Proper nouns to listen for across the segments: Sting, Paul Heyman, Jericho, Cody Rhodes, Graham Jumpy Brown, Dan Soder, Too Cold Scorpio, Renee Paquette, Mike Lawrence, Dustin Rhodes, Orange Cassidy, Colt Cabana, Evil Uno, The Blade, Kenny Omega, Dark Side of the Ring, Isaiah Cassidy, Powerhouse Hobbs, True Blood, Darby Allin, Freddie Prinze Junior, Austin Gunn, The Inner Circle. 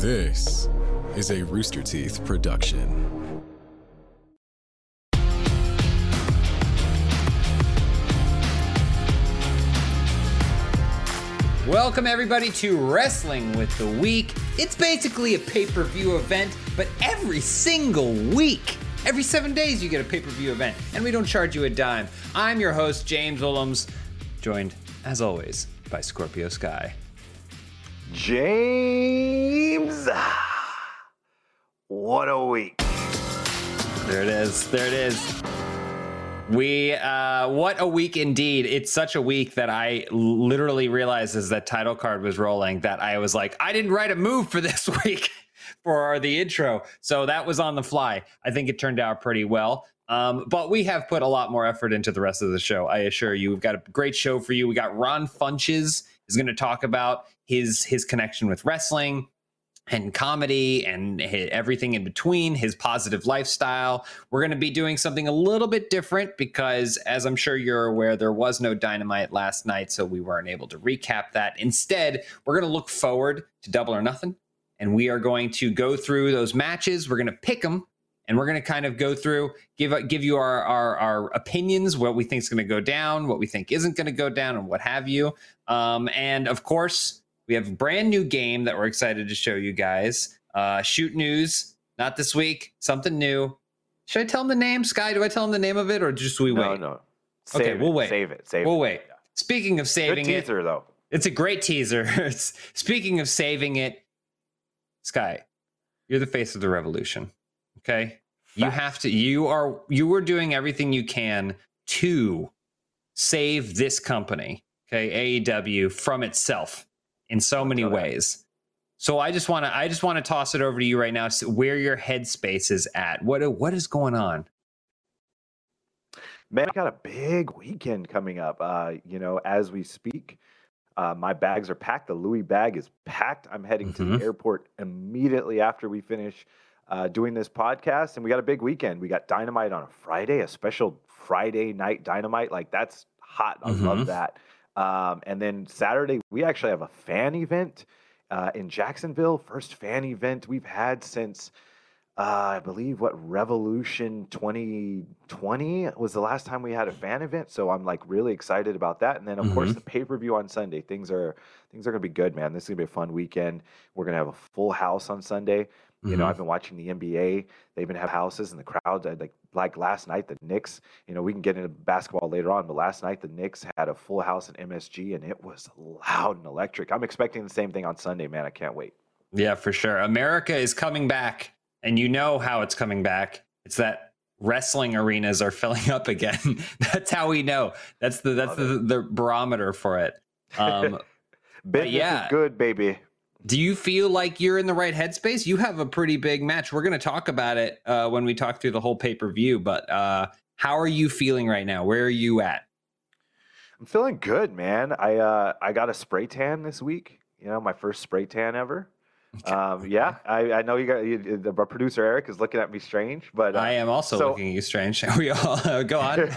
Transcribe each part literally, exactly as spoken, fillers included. This is a Rooster Teeth production. Welcome everybody to Wrestling with the Week. It's basically a pay-per-view event, but every single week. Every seven days you get a pay-per-view event, and we don't charge you a dime. I'm your host, James Ullams, joined, as always, by Scorpio Sky. James, what a week. There it is. There it is. We, uh, what a week indeed. It's such a week that I literally realized as that title card was rolling that I was like, I didn't write a move for this week. For the intro. So that was on the fly. I think it turned out pretty well. Um, but we have put a lot more effort into the rest of the show, I assure you. We've got a great show for you. We got Ron Funches is going to talk about his his connection with wrestling and comedy and his, everything in between, his positive lifestyle. We're going to be doing something a little bit different because, as I'm sure you're aware, there was no Dynamite last night, so we weren't able to recap that. Instead, we're going to look forward to Double or Nothing. And we are going to go through those matches. We're going to pick them, and we're going to kind of go through, give give you our our, our opinions, what we think is going to go down, what we think isn't going to go down, and what have you. Um, and, of course, we have a brand new game that we're excited to show you guys. Uh, shoot news. Not this week. Something new. Should I tell them the name? Sky, do I tell them the name of it, or just we wait? No, no. Save okay, it, we'll wait. Save it. Save we'll it. We'll wait. Yeah. Speaking of saving Good teaser, it. Though. It's a great teaser. Speaking of saving it, Sky, you're the face of the revolution. Okay. Facts. You have to, you are, you were doing everything you can to save this company. Okay. A E W from itself in so many okay. ways. So I just want to, I just want to toss it over to you right now. So where your headspace is at. What, what is going on? Man, I got a big weekend coming up. Uh, you know, as we speak, Uh, my bags are packed. The Louis bag is packed. I'm heading mm-hmm. to the airport immediately after we finish uh, doing this podcast. And we got a big weekend. We got Dynamite on a Friday, a special Friday night Dynamite. Like, that's hot. I mm-hmm. love that. Um, and then Saturday, we actually have a fan event uh, in Jacksonville. First fan event we've had since, uh, I believe, what, Revolution twenty twenty was the last time we had a fan event, so I'm like really excited about that. And then of mm-hmm. course the pay-per-view on Sunday. Things are things are gonna be good, man. This is gonna be a fun weekend. We're gonna have a full house on Sunday. Mm-hmm. You know, I've been watching the N B A. They've been having houses and the crowds. I like like last night the Knicks. You know, we can get into basketball later on, but last night the Knicks had a full house in M S G and it was loud and electric. I'm expecting the same thing on Sunday, man. I can't wait. Yeah, for sure. America is coming back. And you know how it's coming back. It's that wrestling arenas are filling up again. That's how we know. That's the that's the, the barometer for it. Um, but yeah, is good baby. Do you feel like you're in the right headspace? You have a pretty big match. We're going to talk about it uh, when we talk through the whole pay per view. But uh, how are you feeling right now? Where are you at? I'm feeling good, man. I uh, I got a spray tan this week. You know, my first spray tan ever. Okay. Um, yeah, I, I know you got you, the producer Eric is looking at me strange, but uh, I am also so, looking at you strange. We all uh, go on.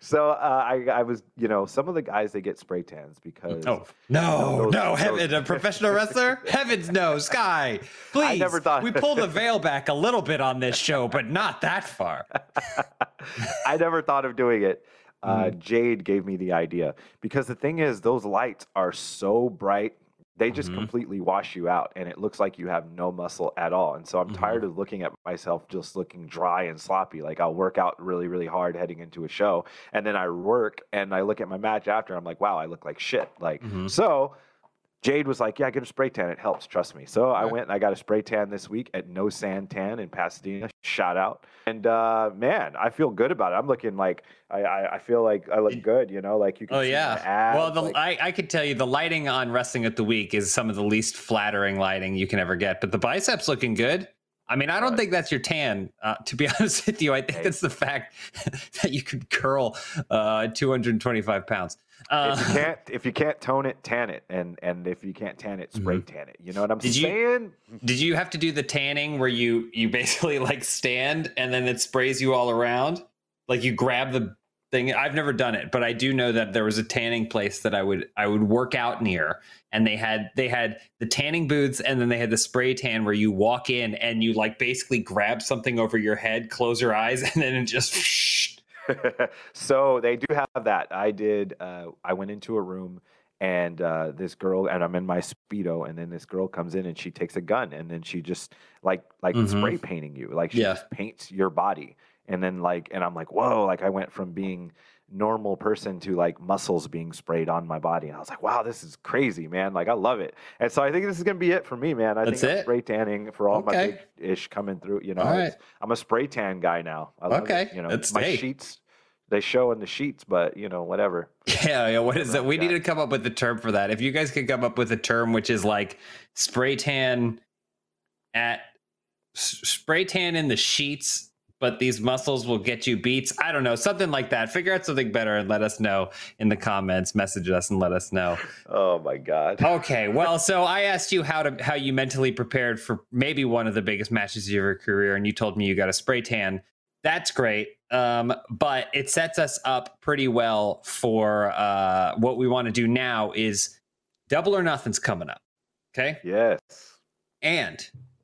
so uh, I, I was, you know, some of the guys they get spray tans because oh no, those, no, those, heaven, those, a professional wrestler, heavens no, Sky, please. I never thought we pulled the veil back a little bit on this show, but not that far. I never thought of doing it. Uh, mm. Jade gave me the idea because the thing is, those lights are so bright. They just mm-hmm. completely wash you out, and it looks like you have no muscle at all. And so I'm mm-hmm. tired of looking at myself just looking dry and sloppy. Like, I'll work out really, really hard heading into a show, and then I work, and I look at my match after, and I'm like, wow, I look like shit. Like, mm-hmm. so Jade was like, yeah, get a spray tan. It helps, trust me. So I went and I got a spray tan this week at No Sand Tan in Pasadena. Shout out. And, uh, man, I feel good about it. I'm looking like I, I, I feel like I look good, you know, like you can oh, see yeah. my abs. Well, the, like, I, I could tell you the lighting on Wrestling at the Week is some of the least flattering lighting you can ever get. But the biceps looking good. I mean, I don't think that's your tan, uh, to be honest with you. I think that's the fact that you could curl uh, two hundred twenty-five pounds. Uh, if you can't, if you can't tone it, tan it, and and if you can't tan it, spray tan it. You know what I'm did saying? You, did you have to do the tanning where you you basically like stand and then it sprays you all around? Like you grab the thing. I've never done it, but I do know that there was a tanning place that I would I would work out near, and they had they had the tanning booths, and then they had the spray tan where you walk in and you like basically grab something over your head, close your eyes, and then it just. So they do have that. I did. Uh, I went into a room. And uh, this girl, and I'm in my Speedo, and then this girl comes in and she takes a gun, and then she just like like mm-hmm. spray painting you. Like she yeah. just paints your body. And then like, and I'm like, whoa, like I went from being normal person to like muscles being sprayed on my body. And I was like, wow, this is crazy, man. Like I love it. And so I think this is going to be it for me, man. I That's think I'm spray tanning for all okay. my big ish coming through. You know, right. I'm a spray tan guy now. I love okay. it. You know, That's my safe. sheets. They show in the sheets, but you know, whatever. Yeah, yeah. What is that? We need to come up with a term for that. If you guys could come up with a term, which is like spray tan at s- spray tan in the sheets, but these muscles will get you beats. I don't know, something like that. Figure out something better and let us know in the comments. Message us and let us know. Oh my God. Okay. Well, so I asked you how to how you mentally prepared for maybe one of the biggest matches of your career, and you told me you got a spray tan. That's great. Um, but it sets us up pretty well for uh, what we want to do now is Double or Nothing's coming up. Okay. Yes. And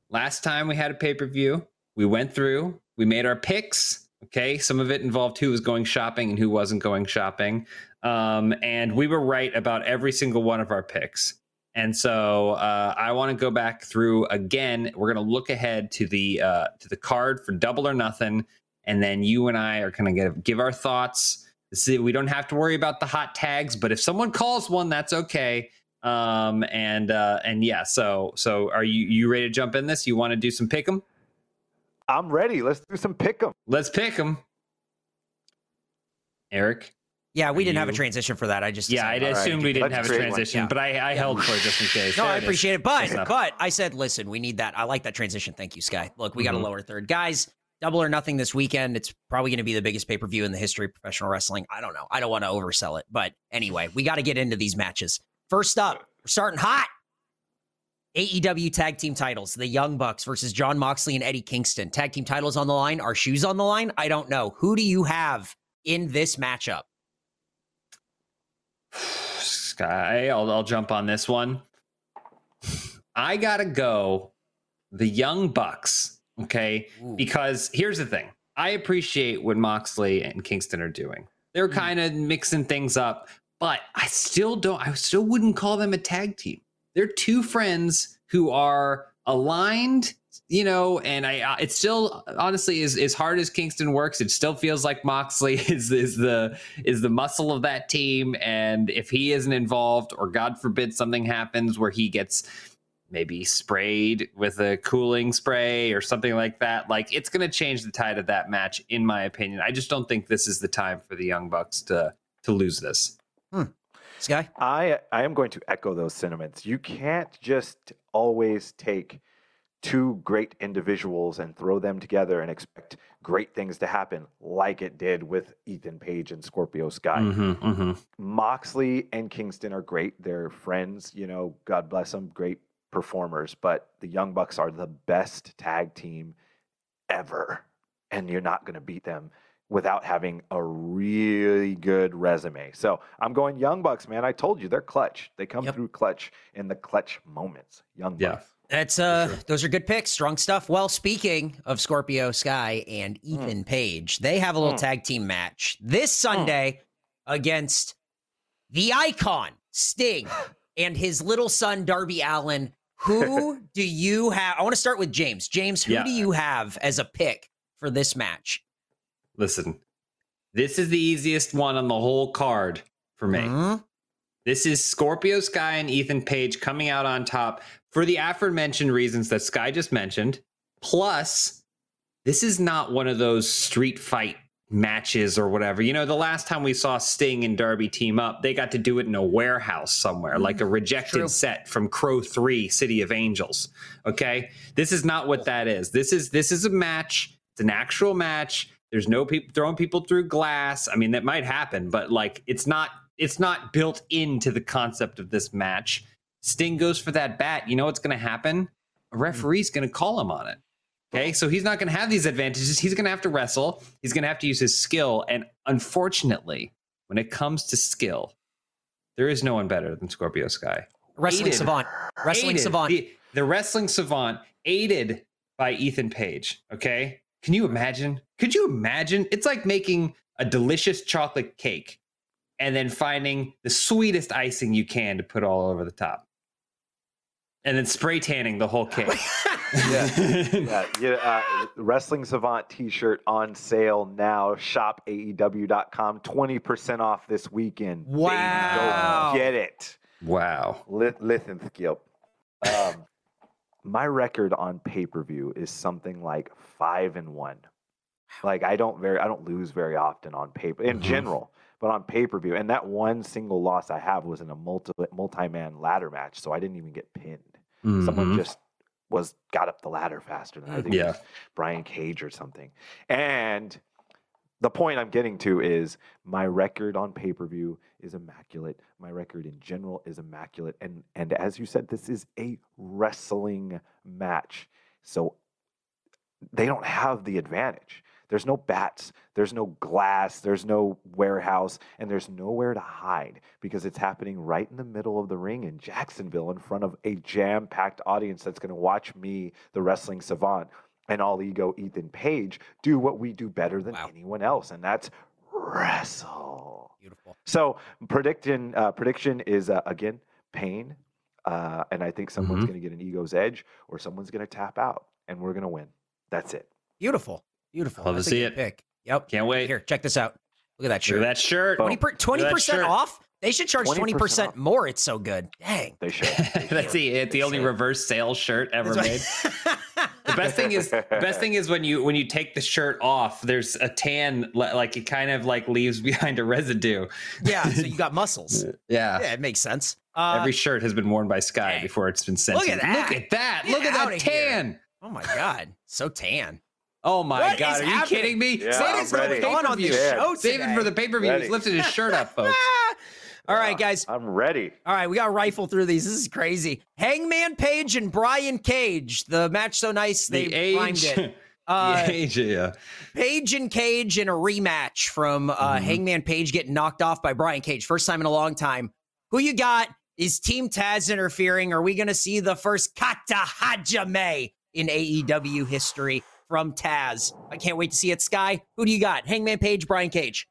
last time we had a pay-per-view, we went through, we made our picks. Okay. Some of it involved who was going shopping and who wasn't going shopping. Um, and we were right about every single one of our picks. And so uh, I want to go back through again. We're going to look ahead to the, uh, to the card for Double or Nothing. And then you and I are going to give our thoughts. See, we don't have to worry about the hot tags, but if someone calls one, that's okay. Um, and uh, and yeah, so so are you you ready to jump in this? You want to do some pick 'em? I'm ready. Let's do some pick 'em. Let's pick 'em. Eric? Yeah, we didn't you? have a transition for that. I just yeah, I assumed right. we didn't Let's have a transition, yeah. but I, I yeah. held for it just in case. No, there I it appreciate it, but That's but I said, listen, we need that. I like that transition. Thank you, Sky. Look, we mm-hmm. got a lower third, guys. Double or Nothing this weekend. It's probably going to be the biggest pay-per-view in the history of professional wrestling. I don't know. I don't want to oversell it. But anyway, we got to get into these matches. First up, we're starting hot. A E W tag team titles. The Young Bucks versus John Moxley and Eddie Kingston. Tag team titles on the line. Are shoes on the line? I don't know. Who do you have in this matchup? Sky, I'll, I'll jump on this one. I got to go the Young Bucks. Okay, Ooh. Because here's the thing. I appreciate what Moxley and Kingston are doing. They're mm. kind of mixing things up, but I still don't, I still wouldn't call them a tag team. They're two friends who are aligned, you know, and I, I it's still honestly as, as hard as Kingston works, it still feels like Moxley is, is the, is the muscle of that team. And if he isn't involved, or God forbid something happens where he gets maybe sprayed with a cooling spray or something like that, like it's going to change the tide of that match, in my opinion. I just don't think this is the time for the Young Bucks to to lose this. Hmm. Sky? I, I am going to echo those sentiments. You can't just always take two great individuals and throw them together and expect great things to happen, like it did with Ethan Page and Scorpio Sky. Mm-hmm, mm-hmm. Moxley and Kingston are great. They're friends, you know, God bless them, great performers, but the Young Bucks are the best tag team ever, and you're not going to beat them without having a really good resume. So I'm going Young Bucks, man. I told you they're clutch. They come yep. through clutch in the clutch moments. Young yeah. Bucks. That's uh, sure. Those are good picks. Strong stuff. Well, speaking of Scorpio Sky and Ethan mm. Page, they have a little mm. tag team match this Sunday mm. against the Icon Sting and his little son Darby Allin. Who do you have? I want to start with James. James, who yeah. do you have as a pick for this match? Listen, this is the easiest one on the whole card for me. Mm-hmm. This is Scorpio Sky and Ethan Page coming out on top for the aforementioned reasons that Sky just mentioned. Plus, this is not one of those street fight matches or whatever. You know, the last time we saw Sting and Darby team up, they got to do it in a warehouse somewhere, like a rejected True. set from Crow three, City of Angels. Okay, this is not what that is. This is this is a match. It's an actual match. There's no people throwing people through glass. I mean, that might happen, but like it's not it's not built into the concept of this match. Sting goes for that bat. You know what's going to happen? A referee's going to call him on it. Okay, so he's not going to have these advantages. He's going to have to wrestle. He's going to have to use his skill. And unfortunately, when it comes to skill, there is no one better than Scorpio Sky. Wrestling aided, savant. Wrestling aided, savant. The, the wrestling savant aided by Ethan Page. Okay, can you imagine? Could you imagine? It's like making a delicious chocolate cake and then finding the sweetest icing you can to put all over the top. And then spray tanning the whole cake. yeah, yeah. yeah uh, Wrestling Savant t-shirt on sale now. Shop A E W dot com. twenty percent off this weekend. Wow. Baby, go get it. Wow. L- listen, Skip. Um, my record on pay-per-view is something like five and one. Like I don't very, I don't lose very often on paper in mm-hmm. general. But on pay-per-view, and that one single loss I have was in a multi, multi-man ladder match, so I didn't even get pinned. Mm-hmm. Someone just was got up the ladder faster than I think yeah. it was Brian Cage or something. And the point I'm getting to is my record on pay-per-view is immaculate. My record in general is immaculate. And, and as you said, this is a wrestling match, so they don't have the advantage. There's no bats, there's no glass, there's no warehouse, and there's nowhere to hide because it's happening right in the middle of the ring in Jacksonville in front of a jam-packed audience that's going to watch me, the wrestling savant, and all ego Ethan Page do what we do better than wow. anyone else, and that's wrestle. Beautiful. So prediction, uh, prediction is, uh, again, pain, uh, and I think someone's mm-hmm. going to get an ego's edge or someone's going to tap out, and we're going to win. That's it. Beautiful. Beautiful. Love That's to see it. Pick. Yep. Can't wait. Here, check this out. Look at that shirt. Look at that shirt. twenty percent off? They should charge twenty percent more. It's so good. Dang. They should. They should. That's the, it's the only reverse sale shirt ever made. The best thing is, the best thing is when you when you take the shirt off, there's a tan, like it kind of like leaves behind a residue. Yeah. So you got muscles. yeah. Yeah. It makes sense. Uh, Every shirt has been worn by Sky dang. Before it's been sent. Look at that. Look at that. Get Look at that tan. Here. Oh my God. So tan. Oh my what God! Are you happening? Kidding me? Yeah, Satan's going on the show. Saving for the pay-per-view. He's lifted his shirt up, folks. All right, guys. I'm ready. All right, we got to rifle through these. This is crazy. Hangman Page and Brian Cage. The match so nice they the rhymed it. Uh, the age, yeah. Page and Cage in a rematch from uh, mm-hmm. Hangman Page getting knocked off by Brian Cage. First time in a long time. Who you got? Is Team Taz interfering? Are we going to see the first kata hajime in A E W history? From Taz. I can't wait to see it. Sky, who do you got? Hangman Page, Brian Cage.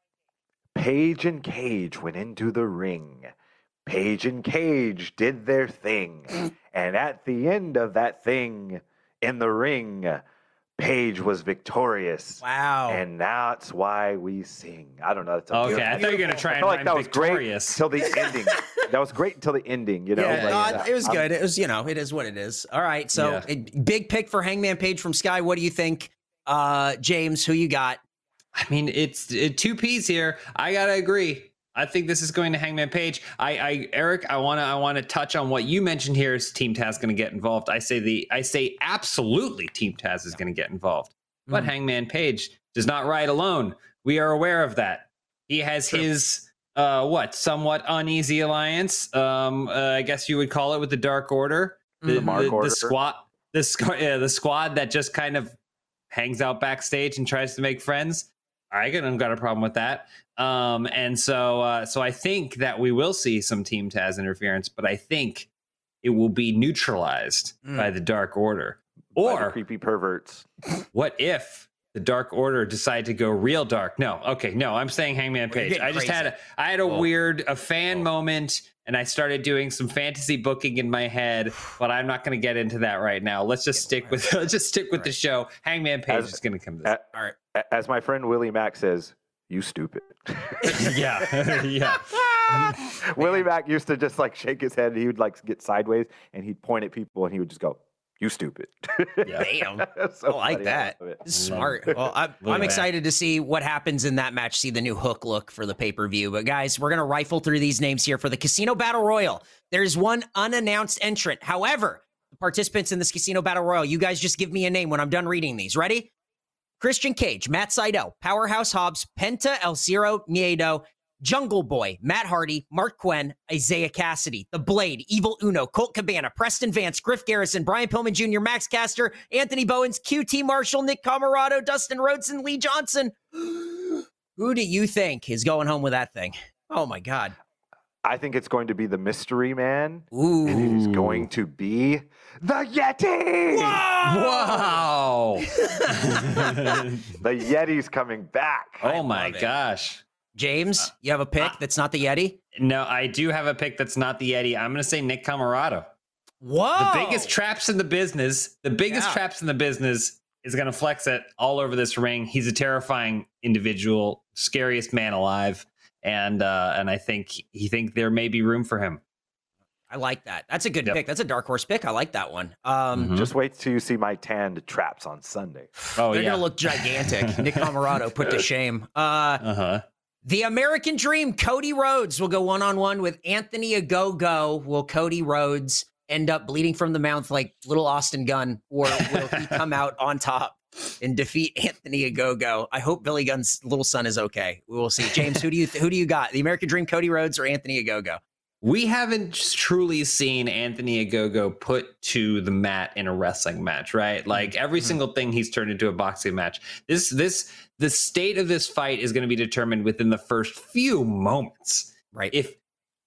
Page and Cage went into the ring. Page and Cage did their thing. And at the end of that thing in the ring, Page was victorious. Wow. And that's why we sing. I don't know. That's okay, beautiful. I thought you were going to try and I like that was victorious. Great until the ending. That was great until the ending, you know. Yeah, like, no, it was good. I'm, it was, you know, it is what it is. All right, so yeah. it, big pick for Hangman Page from Sky. What do you think, uh, James? Who you got? I mean, it's it, two P's here. I gotta agree. I think this is going to Hangman Page. I, I Eric, I wanna, I wanna touch on what you mentioned here. Is Team Taz going to get involved? I say the, I say absolutely, Team Taz is going to get involved. Mm. But Hangman Page does not ride alone. We are aware of that. He has True. his. Uh, what somewhat uneasy alliance, um, uh, I guess you would call it, with the Dark Order, the, the, Mark the, Order. the squad, the squad, yeah, the squad that just kind of hangs out backstage and tries to make friends. I got got a problem with that, um, and so uh, so I think that we will see some Team Taz interference, but I think it will be neutralized mm. by the Dark Order or by the creepy perverts. What if? The Dark Order decide to go real dark. No, okay, no, I'm saying Hangman Page. I just crazy. had a, I had a oh. weird, a fan oh. moment, and I started doing some fantasy booking in my head, but I'm not going to get into that right now. Let's just stick right. with, let's just stick with right. the show. Hangman Page as, is going to come. This a, All right. As my friend Willie Mack says, you stupid. yeah, yeah. Willie Mack used to just like shake his head. And he would like get sideways, and he'd point at people, and he would just go. You stupid. Yeah. Damn. So I like that. Smart. Well, I'm, I'm excited to see what happens in that match, see the new hook look for the pay-per-view. But guys, we're going to rifle through these names here for the Casino Battle Royal. There's one unannounced entrant. However, the participants in this Casino Battle Royal, you guys just give me a name when I'm done reading these. Ready? Christian Cage, Matt Sydal, Powerhouse Hobbs, Penta El Zero Miedo, Jungle Boy, Matt Hardy, Mark Quinn, Isaiah Cassidy, The Blade, Evil Uno, Colt Cabana, Preston Vance, Griff Garrison, Brian Pillman Junior, Max Caster, Anthony Bowens, Q T Marshall, Nick Comoroto, Dustin Rhodes, and Lee Johnson. Who do you think is going home with that thing? Oh, my God. I think it's going to be the mystery man. Ooh. And it is going to be the Yeti. Wow. The Yeti's coming back. Oh, my gosh. James, you have a pick uh, that's not the Yeti? No, I do have a pick that's not the Yeti. I'm going to say Nick Comoroto. Whoa. The biggest traps in the business, the biggest yeah. traps in the business is going to flex it all over this ring. He's a terrifying individual, scariest man alive. And uh, and I think he think there may be room for him. I like that. That's a good yep. pick. That's a dark horse pick. I like that one. Um, mm-hmm. Just wait till you see my tanned traps on Sunday. Oh, They're yeah. going to look gigantic. Nick Comoroto put to shame. Uh huh. The American Dream, Cody Rhodes, will go one-on-one with Anthony Ogogo. Will Cody Rhodes end up bleeding from the mouth like little Austin Gunn, or will he come out on top and defeat Anthony Ogogo? I hope Billy Gunn's little son is okay. We will see. James, who do you who do you got? The American Dream, Cody Rhodes, or Anthony Ogogo? We haven't truly seen Anthony Ogogo put to the mat in a wrestling match, right? Like every mm-hmm. single thing he's turned into a boxing match. This, this, the state of this fight is going to be determined within the first few moments, right? If,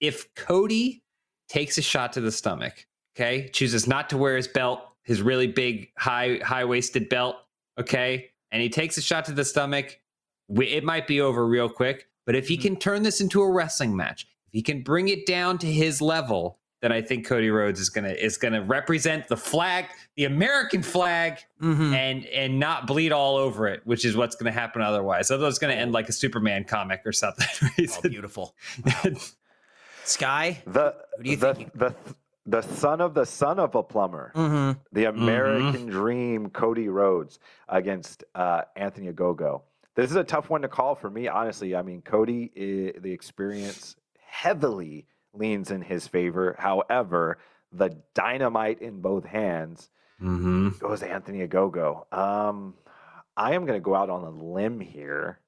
if Cody takes a shot to the stomach, okay, chooses not to wear his belt, his really big high, high waisted belt, okay, and he takes a shot to the stomach, we, it might be over real quick. But if he mm-hmm. can turn this into a wrestling match, he can bring it down to his level, then I think Cody Rhodes is gonna is gonna represent the flag, the American flag, mm-hmm. and and not bleed all over it, which is what's gonna happen otherwise. Otherwise, it's gonna end like a Superman comic or something. Oh, beautiful. Wow. Sky, the who do you the, think? the the son of the son of a plumber, mm-hmm. the American mm-hmm. Dream, Cody Rhodes against uh, Anthony Ogogo. This is a tough one to call for me, honestly. I mean, Cody, is, the experience heavily leans in his favor. However, the dynamite in both hands mm-hmm. goes Anthony Ogogo. Um, I am going to go out on a limb here,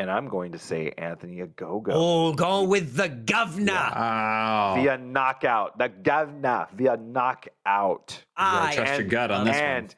and I'm going to say Anthony Ogogo. Oh, go with the governor. Wow. Via knockout. The governor via knockout. I trust and, your gut on this and, one.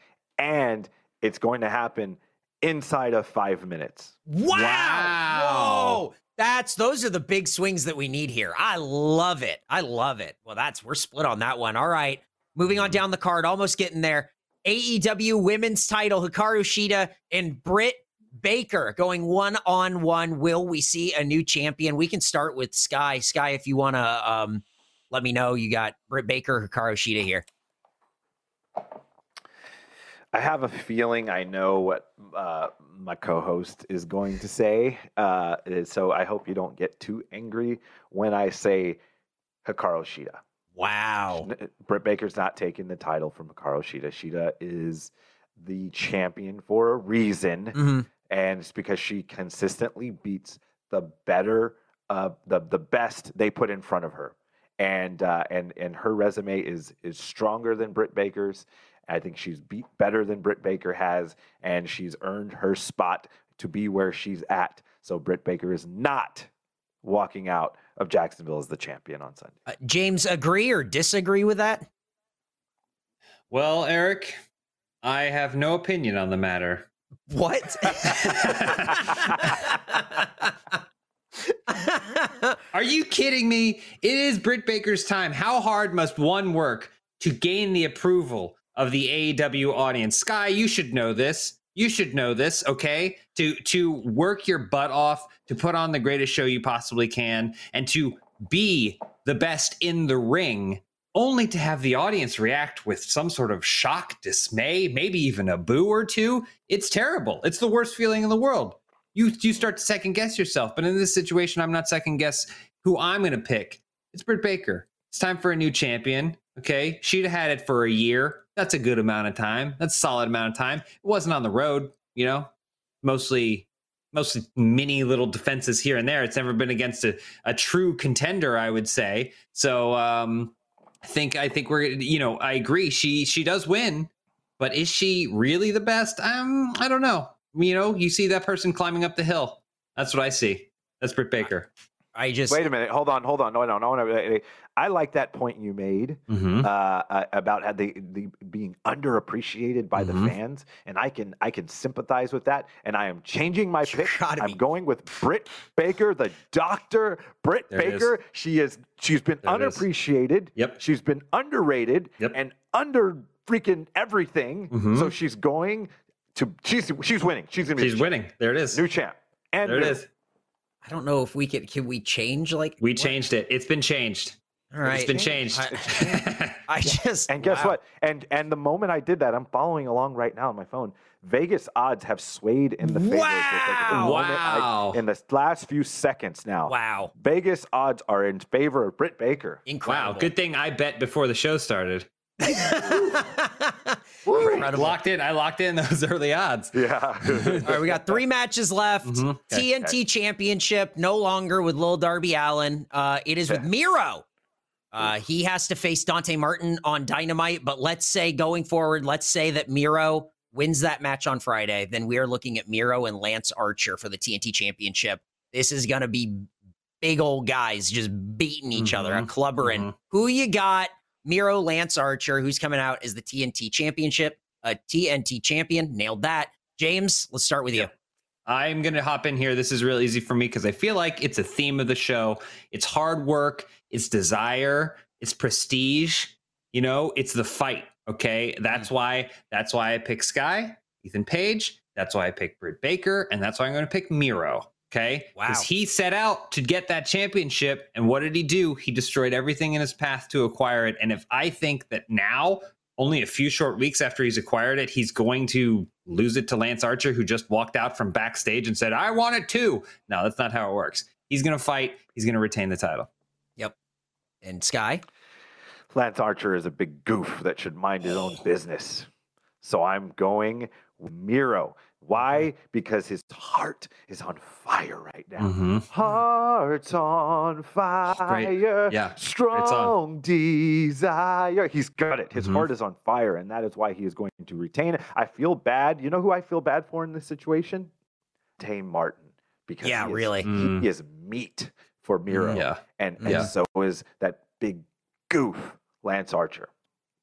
And it's going to happen inside of five minutes. Wow. wow. Whoa. That's those are the big swings that we need here. I love it. I love it. Well, that's we're split on that one. All right. Moving on down the card, almost getting there. A E W women's title, Hikaru Shida and Britt Baker going one on one. Will we see a new champion? We can start with Sky. Sky, if you want to um, let me know, you got Britt Baker, Hikaru Shida here. I have a feeling I know what uh, my co-host is going to say, uh, so I hope you don't get too angry when I say Hikaru Shida. Wow. Britt Baker's not taking the title from Hikaru Shida. Shida is the champion for a reason, mm-hmm. and it's because she consistently beats the better, uh, the the best they put in front of her, and uh, and and her resume is is stronger than Britt Baker's. I think she's beat better than Britt Baker has, and she's earned her spot to be where she's at. So Britt Baker is not walking out of Jacksonville as the champion on Sunday. Uh, James, agree or disagree with that? Well, Eric, I have no opinion on the matter. What? Are you kidding me? It is Britt Baker's time. How hard must one work to gain the approval of the A E W audience? Sky, you should know this. You should know this, okay? To to work your butt off, to put on the greatest show you possibly can, and to be the best in the ring, only to have the audience react with some sort of shock, dismay, maybe even a boo or two. It's terrible. It's the worst feeling in the world. You, you start to second guess yourself, but in this situation, I'm not second guess who I'm gonna pick. It's Britt Baker. It's time for a new champion, okay? She'd have had it for a year. That's a good amount of time. That's a solid amount of time. It wasn't on the road, you know, mostly mostly mini little defenses here and there. It's never been against a, a true contender, I would say. So um, I think I think we're, you know, I agree. She she does win, but is she really the best? Um, I don't know. You know, you see that person climbing up the hill. That's what I see. That's Britt Baker. I just wait a minute. Hold on, hold on. No, no, no, no. I like that point you made mm-hmm. uh, about how the the being underappreciated by mm-hmm. the fans, and I can I can sympathize with that. And I am changing my pick. I'm be... going with Britt Baker, the doctor. Britt there Baker. Is. She is. She's been there unappreciated. Yep. She's been underrated yep. and under freaking everything. Mm-hmm. So she's going to. She's she's winning. She's gonna be. She's winning. Champ. There it is. New champ. And there it new. Is. I don't know if we can, can we change like? We what? Changed it. It's been changed. All right. It's been changed. I, I just. And guess wow. what? And and the moment I did that, I'm following along right now on my phone. Vegas odds have swayed in the favor. Wow. Wow. I, in the last few seconds now. Wow. Vegas odds are in favor of Britt Baker. Incredible. Wow. Good thing I bet before the show started. Locked in. I locked in those early odds. Yeah. All right, we got three matches left. Mm-hmm. T N T okay. Championship no longer with Lil Darby Allin. Uh, it is with Miro. Uh, he has to face Dante Martin on Dynamite. But let's say going forward, let's say that Miro wins that match on Friday. Then we are looking at Miro and Lance Archer for the T N T Championship. This is going to be big old guys just beating each mm-hmm. other and clubbering. Mm-hmm. Who you got? Miro, Lance Archer, who's coming out as the T N T Championship, a T N T champion. Nailed that. James, let's start with you. I'm going to hop in here. This is real easy for me because I feel like it's a theme of the show. It's hard work. It's desire. It's prestige. You know, it's the fight. Okay. That's why, that's why I pick Sky, Ethan Page. That's why I pick Britt Baker. And that's why I'm going to pick Miro. Okay. Wow. Because he set out to get that championship. And what did he do? He destroyed everything in his path to acquire it. And if I think that now, only a few short weeks after he's acquired it, he's going to lose it to Lance Archer, who just walked out from backstage and said, I want it too. No, that's not how it works. He's going to fight. He's going to retain the title. Yep. And Sky? Lance Archer is a big goof that should mind his own business. So I'm going with Miro. Why? Because his heart is on fire right now. Mm-hmm. Heart's on fire. Yeah. Strong desire. He's got it. His mm-hmm. heart is on fire, and that is why he is going to retain it. I feel bad. You know who I feel bad for in this situation? Tame Martin. Because yeah, he is, really. Mm. He is meat for Miro. Yeah. And, and yeah. so is that big goof, Lance Archer.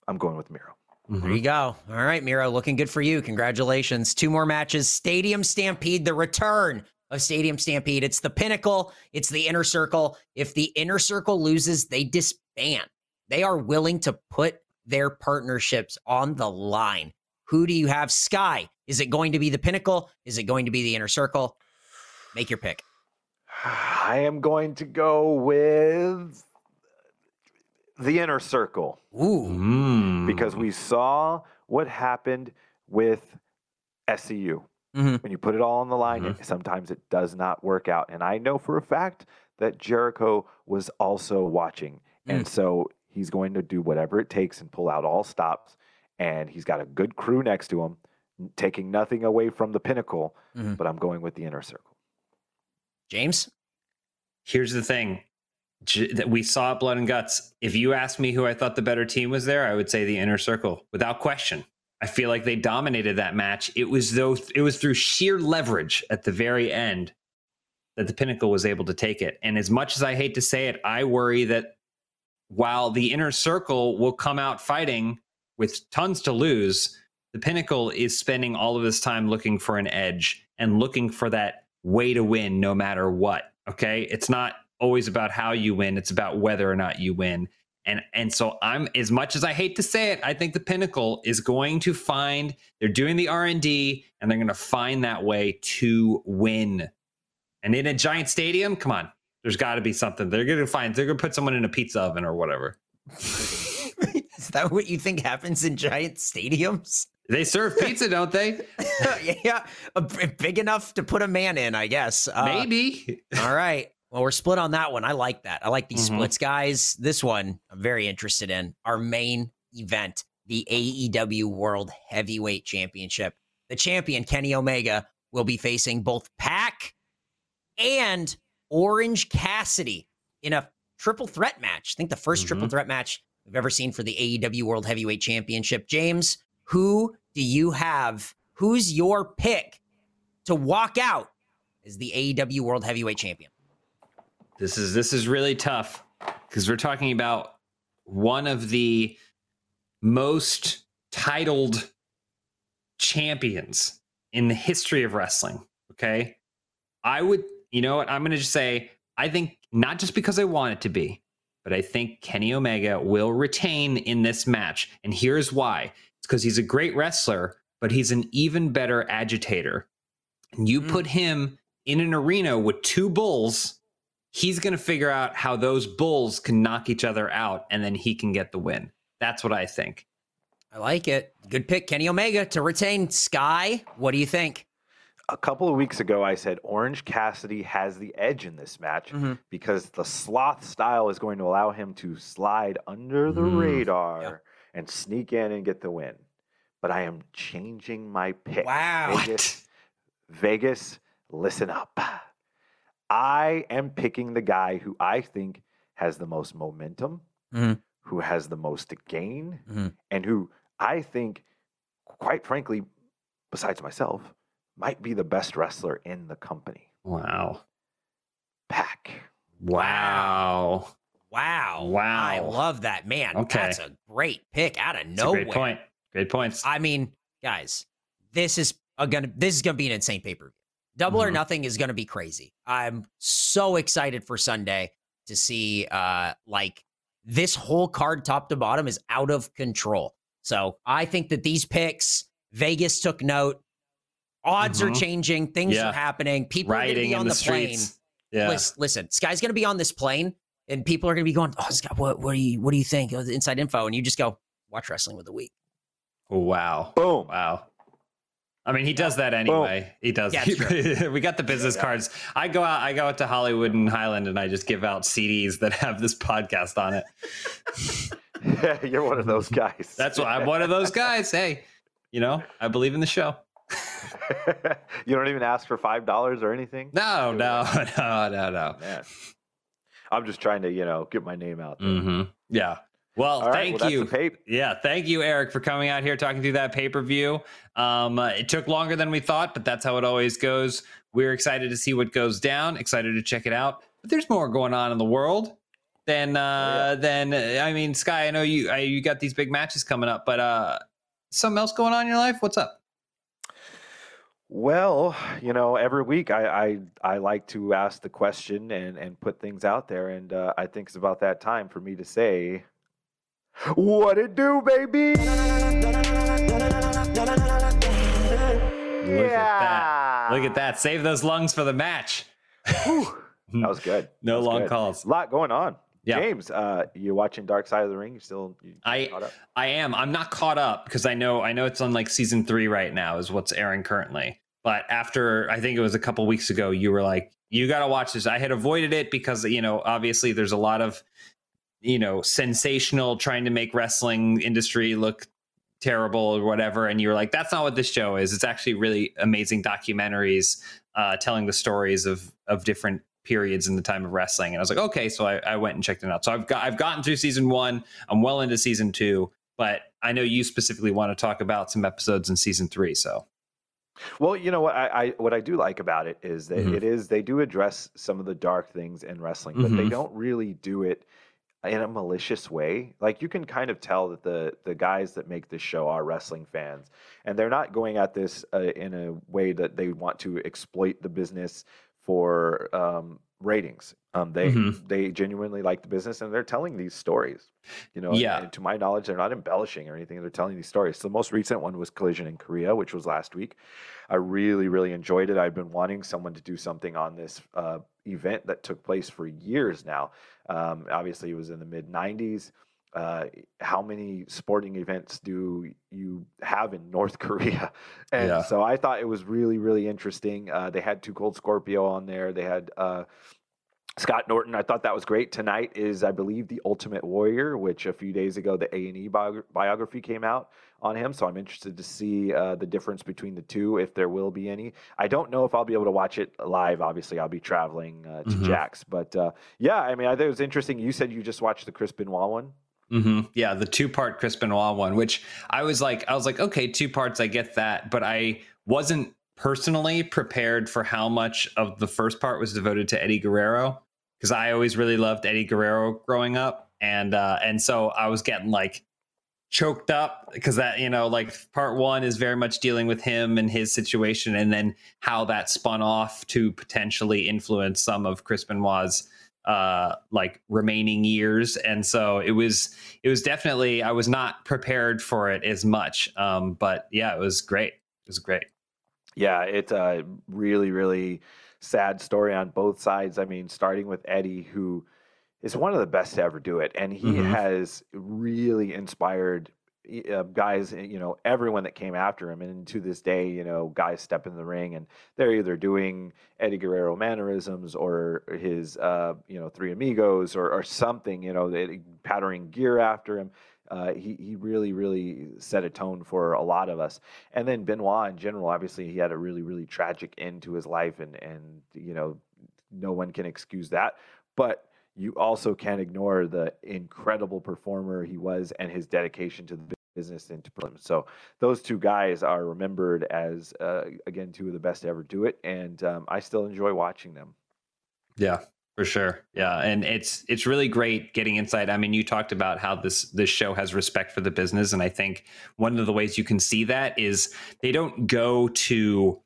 I'm going with Miro. Mm-hmm. There you go. All right, Miro, looking good for you. Congratulations. Two more matches. Stadium Stampede, the return of Stadium Stampede. It's the Pinnacle. It's the Inner Circle. If the Inner Circle loses, they disband. They are willing to put their partnerships on the line. Who do you have? Sky, is it going to be the Pinnacle? Is it going to be the Inner Circle? Make your pick. I am going to go with... the Inner Circle. Ooh. Mm. Because we saw what happened with S C U. Mm-hmm. When you put it all on the line, mm-hmm. sometimes it does not work out. And I know for a fact that Jericho was also watching. Mm. And so he's going to do whatever it takes and pull out all stops. And he's got a good crew next to him, taking nothing away from the Pinnacle. Mm-hmm. But I'm going with the Inner Circle. James? Here's the thing. That we saw blood and guts. If you asked me who I thought the better team was there, I would say the Inner Circle without question. I feel like they dominated that match. It was though it was through sheer leverage at the very end that the Pinnacle was able to take it. And as much as I hate to say it, I worry that while the Inner Circle will come out fighting with tons to lose, the Pinnacle is spending all of his time looking for an edge and looking for that way to win no matter what. Okay, it's not always about how you win. It's about whether or not you win. And and so I'm, as much as I hate to say it, I think the Pinnacle is going to find, they're doing the R and D and they're going to find that way to win. And in a giant stadium, come on, there's got to be something. They're going to find, they're going to put someone in a pizza oven or whatever. Is that what you think happens in giant stadiums? They serve pizza, don't they? Yeah, big enough to put a man in, I guess. Uh, Maybe. All right. Well, we're split on that one. I like that. I like these mm-hmm. splits, guys. This one I'm very interested in. Our main event, the A E W World Heavyweight Championship. The champion, Kenny Omega, will be facing both Pac and Orange Cassidy in a triple threat match. I think the first mm-hmm. triple threat match we've ever seen for the A E W World Heavyweight Championship. James, who do you have? Who's your pick to walk out as the A E W World Heavyweight Champion? This is this is really tough because we're talking about one of the most titled champions in the history of wrestling. Okay. I would, you know what? I'm going to just say, I think not just because I want it to be, but I think Kenny Omega will retain in this match. And here's why. It's because he's a great wrestler, but he's an even better agitator. And you mm. put him in an arena with two bulls, he's going to figure out how those bulls can knock each other out, and then he can get the win. That's what I think. I like it. Good pick, Kenny Omega, to retain. Sky, what do you think? A couple of weeks ago, I said Orange Cassidy has the edge in this match mm-hmm. because the sloth style is going to allow him to slide under the mm. radar yep. and sneak in and get the win. But I am changing my pick. Wow. Vegas, Vegas, listen up. I am picking the guy who I think has the most momentum, mm-hmm. who has the most to gain, mm-hmm. and who I think, quite frankly, besides myself, might be the best wrestler in the company. Wow. Pac. Wow. Wow. Wow. I love that, man. Okay. That's a great pick out of That's nowhere. Great point. Great points. I mean, guys, this is gonna this is gonna be an insane pay-per-view. Double mm-hmm. or Nothing is gonna be crazy. I'm so excited for Sunday to see uh like this whole card top to bottom is out of control. So I think that these picks, Vegas took note. Odds mm-hmm. are changing. Things yeah. are happening. People Riding are going to be on the, the plane. Yeah. Listen, listen, Sky's going to be on this plane, and people are going to be going, oh, Sky, what, what, do you, what do you think? Oh, the inside info. And you just go, watch Wrestling with the Week. Wow. Boom. Wow. I mean, he does that anyway. Boom. He does. Yeah, we got the business yeah, cards. I go out I go out to Hollywood and Highland, and I just give out C Ds that have this podcast on it. Yeah, you're one of those guys. That's why I'm one of those guys. Hey, you know, I believe in the show. You don't even ask for five dollars or anything? No, no, no, no, no. Man. I'm just trying to, you know, get my name out there. Mm-hmm. Yeah. Well, right, thank well, you. Pay- yeah, thank you, Eric, for coming out here talking through that pay-per-view. Um, uh, it took longer than we thought, but that's how it always goes. We're excited to see what goes down, excited to check it out. But there's more going on in the world than uh, oh, yeah. than uh, I mean, Sky, I know you I, you got these big matches coming up, but uh, something else going on in your life? What's up? Well, you know, every week I, I I like to ask the question and and put things out there, and uh, I think it's about that time for me to say, what it do, baby? Look yeah. at that! Look at that! Save those lungs for the match. That was good. No was long good. calls. A lot going on. Yeah. James, uh, you watching Dark Side of the Ring? You still you I, caught up? I am. I'm not caught up because I know I know it's on like season three right now is what's airing currently. But after, I think it was a couple weeks ago, you were like, you got to watch this. I had avoided it because, you know, obviously there's a lot of, you know, sensational trying to make wrestling industry look terrible or whatever. And you were like, that's not what this show is. It's actually really amazing documentaries uh, telling the stories of of different periods in the time of wrestling. And I was like, okay, so I, I went and checked it out. So I've got, I've gotten through season one. I'm well into season two, but I know you specifically want to talk about some episodes in season three. So, well, you know what I, I what I do like about it is that mm-hmm. it is, they do address some of the dark things in wrestling, but mm-hmm. they don't really do it in a malicious way. Like you can kind of tell that the the guys that make this show are wrestling fans, and they're not going at this uh, in a way that they want to exploit the business for um, ratings. Um, they mm-hmm. they genuinely like the business, and they're telling these stories. You know, yeah. and, and to my knowledge, they're not embellishing or anything. They're telling these stories. So the most recent one was Collision in Korea, which was last week. I really, really enjoyed it. I've been wanting someone to do something on this uh, event that took place for years now. Um, obviously, it was in the mid nineties. Uh, how many sporting events do you have in North Korea? And yeah. so I thought it was really, really interesting. Uh, they had Too Cold Scorpio on there. They had uh, Scott Norton. I thought that was great. Tonight is, I believe, The Ultimate Warrior, which a few days ago, the A and E bi- biography came out on him. So I'm interested to see uh, the difference between the two, if there will be any. I don't know if I'll be able to watch it live. Obviously, I'll be traveling uh, to mm-hmm. Jax. But uh, yeah, I mean, I thought it was interesting. You said you just watched the Chris Benoit one. Mm-hmm. Yeah, the two-part Chris Benoit one, which I was like, I was like, okay, two parts, I get that, but I wasn't personally prepared for how much of the first part was devoted to Eddie Guerrero, because I always really loved Eddie Guerrero growing up. And uh, and so I was getting like choked up because that, you know, like part one is very much dealing with him and his situation, and then how that spun off to potentially influence some of Chris Benoit's uh, like remaining years. And so it was it was definitely, I was not prepared for it as much. Um, but yeah, it was great. It was great. Yeah, it's a really, really sad story on both sides. I mean, starting with Eddie, who is one of the best to ever do it. And he mm-hmm. has really inspired uh, guys, you know, everyone that came after him. And to this day, you know, guys step in the ring and they're either doing Eddie Guerrero mannerisms or his, uh, you know, Three Amigos or, or something, you know, they, patterning gear after him. Uh, he he really, really set a tone for a lot of us. And then Benoit in general, obviously, he had a really, really tragic end to his life. And, and you know, no one can excuse that. But you also can't ignore the incredible performer he was and his dedication to the business and to him. So those two guys are remembered as, uh, again, two of the best to ever do it. And um, I still enjoy watching them. Yeah. For sure. Yeah. And it's it's really great getting insight. I mean, you talked about how this this show has respect for the business. And I think one of the ways you can see that is they don't go to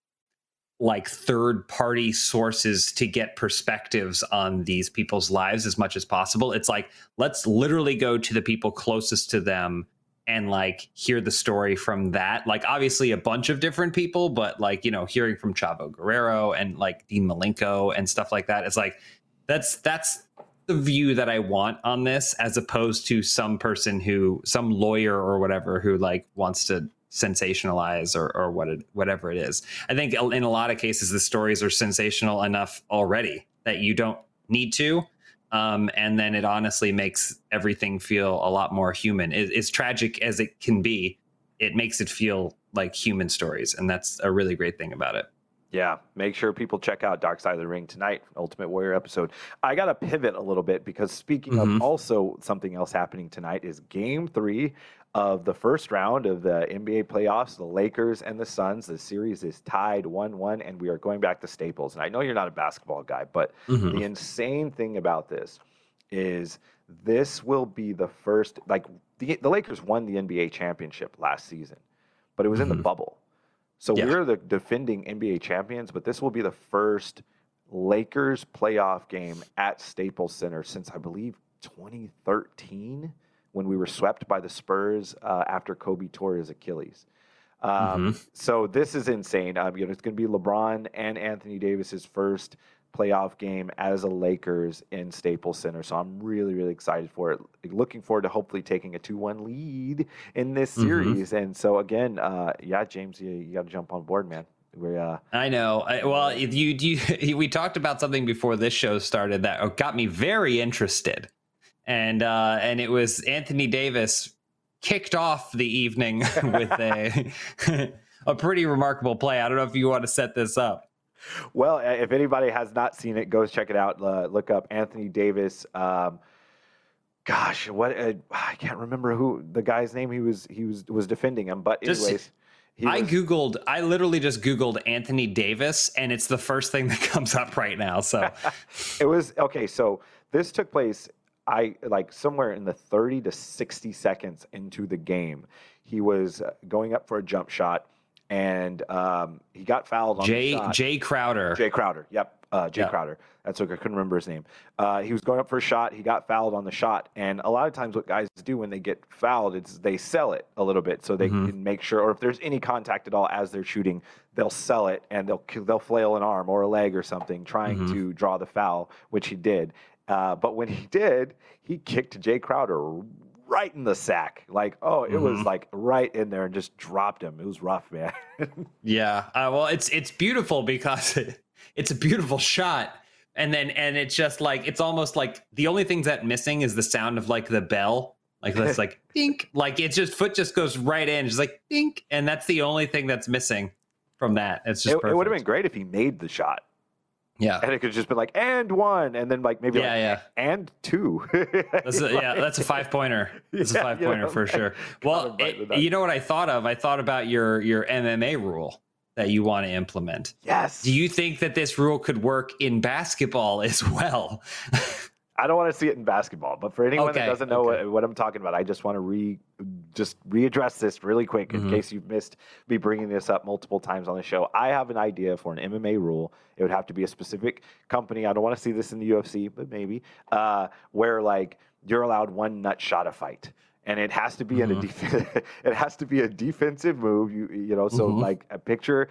like third party sources to get perspectives on these people's lives as much as possible. It's like, let's literally go to the people closest to them and like hear the story from that. Like obviously a bunch of different people, but like, you know, hearing from Chavo Guerrero and like Dean Malenko and stuff like that. It's like, That's that's the view that I want on this, as opposed to some person who, some lawyer or whatever, who like wants to sensationalize or or what it, whatever it is. I think in a lot of cases the stories are sensational enough already that you don't need to, um, and then it honestly makes everything feel a lot more human. It, as tragic as it can be, it makes it feel like human stories, and that's a really great thing about it. Yeah, make sure people check out Dark Side of the Ring tonight, Ultimate Warrior episode. I got to pivot a little bit because speaking mm-hmm. of also something else happening tonight is game three of the first round of the N B A playoffs, the Lakers and the Suns. The series is tied one one, and we are going back to Staples. And I know you're not a basketball guy, but mm-hmm. the insane thing about this is this will be the first, like the, the Lakers won the N B A championship last season, but it was mm-hmm. in the bubble. So yeah. we're the defending N B A champions, but this will be the first Lakers playoff game at Staples Center since, I believe, twenty thirteen, when we were swept by the Spurs uh, after Kobe tore his Achilles. Um, mm-hmm. So this is insane. Um, you know, it's going to be LeBron and Anthony Davis's first playoff game as a Lakers in Staples Center. So I'm really, really excited for it. Looking forward to hopefully taking a two one lead in this series. Mm-hmm. And so again, uh, yeah, James, you, you got to jump on board, man. We're, uh, I know. I, well, if you, you, we talked about something before this show started that got me very interested. And, uh, and it was Anthony Davis kicked off the evening with a, a pretty remarkable play. I don't know if you want to set this up. Well, if anybody has not seen it, go check it out. Uh, look up Anthony Davis. Um, gosh, what uh, I can't remember who the guy's name he was he was was defending him. But anyways, just, he I was, Googled. I literally just Googled Anthony Davis, and it's the first thing that comes up right now. So it was okay. So this took place. I like somewhere in the thirty to sixty seconds into the game. He was going up for a jump shot. And um, he got fouled on Jay, the shot. Jay Crowder. Jay Crowder. Yep. Uh, Jay yep. Crowder. That's okay. I couldn't remember his name. Uh, he was going up for a shot. He got fouled on the shot. And a lot of times what guys do when they get fouled is they sell it a little bit so they mm-hmm. can make sure, or if there's any contact at all as they're shooting, they'll sell it and they'll they'll flail an arm or a leg or something trying mm-hmm. to draw the foul, which he did. Uh, but when he did, he kicked Jay Crowder right in the sack. Like, oh, it mm-hmm. was like right in there and just dropped him. It was rough, man. yeah. Uh, well, it's it's beautiful because it, it's a beautiful shot. And then and it's just like it's almost like the only thing that's missing is the sound of like the bell. Like that's like dink. Like it's just foot just goes right in. Just like dink. And that's the only thing that's missing from that. It's just it, perfect. It would have been great if he made the shot. Yeah. And it could have just been like, and one, and then like maybe yeah, like, yeah. and two. that's a, yeah, that's a five pointer. That's yeah, a five pointer you know, for sure. Well, it, you know what I thought of? I thought about your your M M A rule that you want to implement. Yes. Do you think that this rule could work in basketball as well? I don't want to see it in basketball, but for anyone okay, that doesn't know okay. what, what I'm talking about, I just want to re just readdress this really quick in mm-hmm. case you've missed me bringing this up multiple times on the show. I have an idea for an M M A rule. It would have to be a specific company. I don't want to see this in the U F C, but maybe uh, where like you're allowed one nut shot a fight, and it has to be mm-hmm. in a def- it has to be a defensive move. You you know so mm-hmm. like a picture,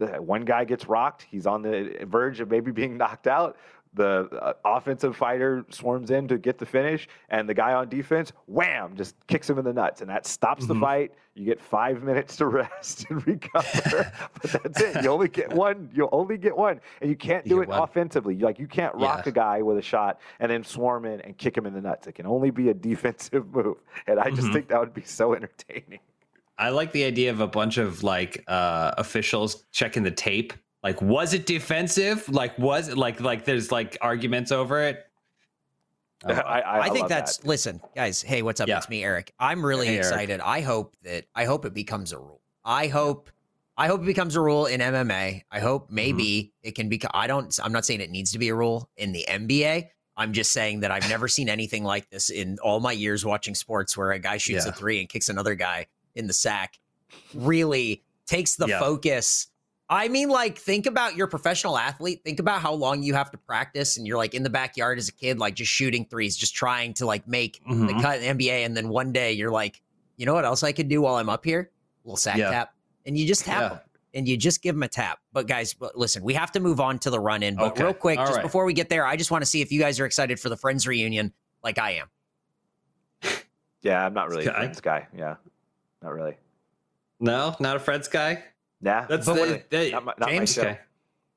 one guy gets rocked, he's on the verge of maybe being knocked out. The uh, offensive fighter swarms in to get the finish, and the guy on defense, wham, just kicks him in the nuts, and that stops mm-hmm. the fight. You get five minutes to rest and recover, but that's it. You only get one. You only get one, and you can't you do it one. offensively. Like you can't rock yeah. a guy with a shot and then swarm in and kick him in the nuts. It can only be a defensive move, and I mm-hmm. just think that would be so entertaining. I like the idea of a bunch of like uh, officials checking the tape. Like, was it defensive? Like, was it like, like there's like arguments over it? I, I, I, I think that's, that. listen, guys, hey, what's up? Yeah. It's me, Eric. I'm really hey, excited. Eric. I hope that, I hope it becomes a rule. I hope, I hope it becomes a rule in M M A. I hope maybe mm-hmm. it can be, I don't, I'm not saying it needs to be a rule in the N B A. I'm just saying that I've never seen anything like this in all my years watching sports where a guy shoots yeah. a three and kicks another guy in the sack. Really takes the yeah. focus. I mean, like, think about your professional athlete. Think about how long you have to practice. And you're like in the backyard as a kid, like just shooting threes, just trying to like make mm-hmm. the cut in the N B A. And then one day you're like, you know what else I could do while I'm up here? A little sack yeah. tap. And you just tap yeah. them and you just give them a tap. But guys, listen, we have to move on to the run in. But okay. real quick, All just right. before we get there, I just want to see if you guys are excited for the Friends reunion like I am. Yeah, I'm not really a Friends guy. Yeah, not really. No, not a Friends guy. Nah, that's the, the, the, not my, not James. Okay.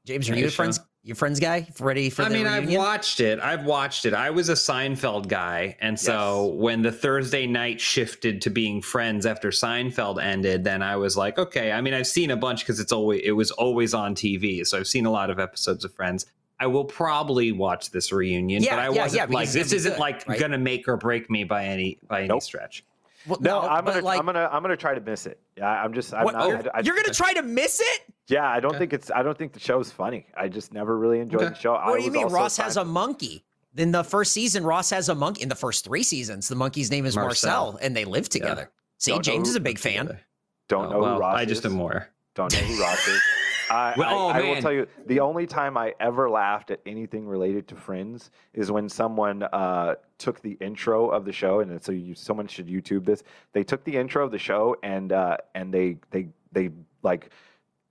James, are you a friends? Your friends guy? Ready for? I the mean, reunion? I've watched it. I've watched it. I was a Seinfeld guy, and so yes. when the Thursday night shifted to being Friends after Seinfeld ended, then I was like, okay. I mean, I've seen a bunch because it's always it was always on T V, so I've seen a lot of episodes of Friends. I will probably watch this reunion, yeah, but I yeah, wasn't yeah, like this isn't good, like right? gonna make or break me by any by nope. any stretch. Well, no, no, I'm gonna, like, I'm gonna, I'm gonna try to miss it. Yeah, I'm just, I'm what, not. You're, I, I, you're gonna try to miss it? Yeah, I don't okay. think it's, I don't think the show's funny. I just never really enjoyed okay. the show. What I do you mean? Ross has a monkey. In the first season, Ross has a monkey. In the first three seasons, the monkey's name is Marcel, Marcel and they live together. Yeah. See, don't James who, is a big fan. Together. Don't oh, know well, who Ross is. I just am more. Don't know who Ross is. I, well, I, oh, I will tell you, the only time I ever laughed at anything related to Friends is when someone uh, took the intro of the show, and so you, someone should YouTube this. They took the intro of the show, and uh, and they they they like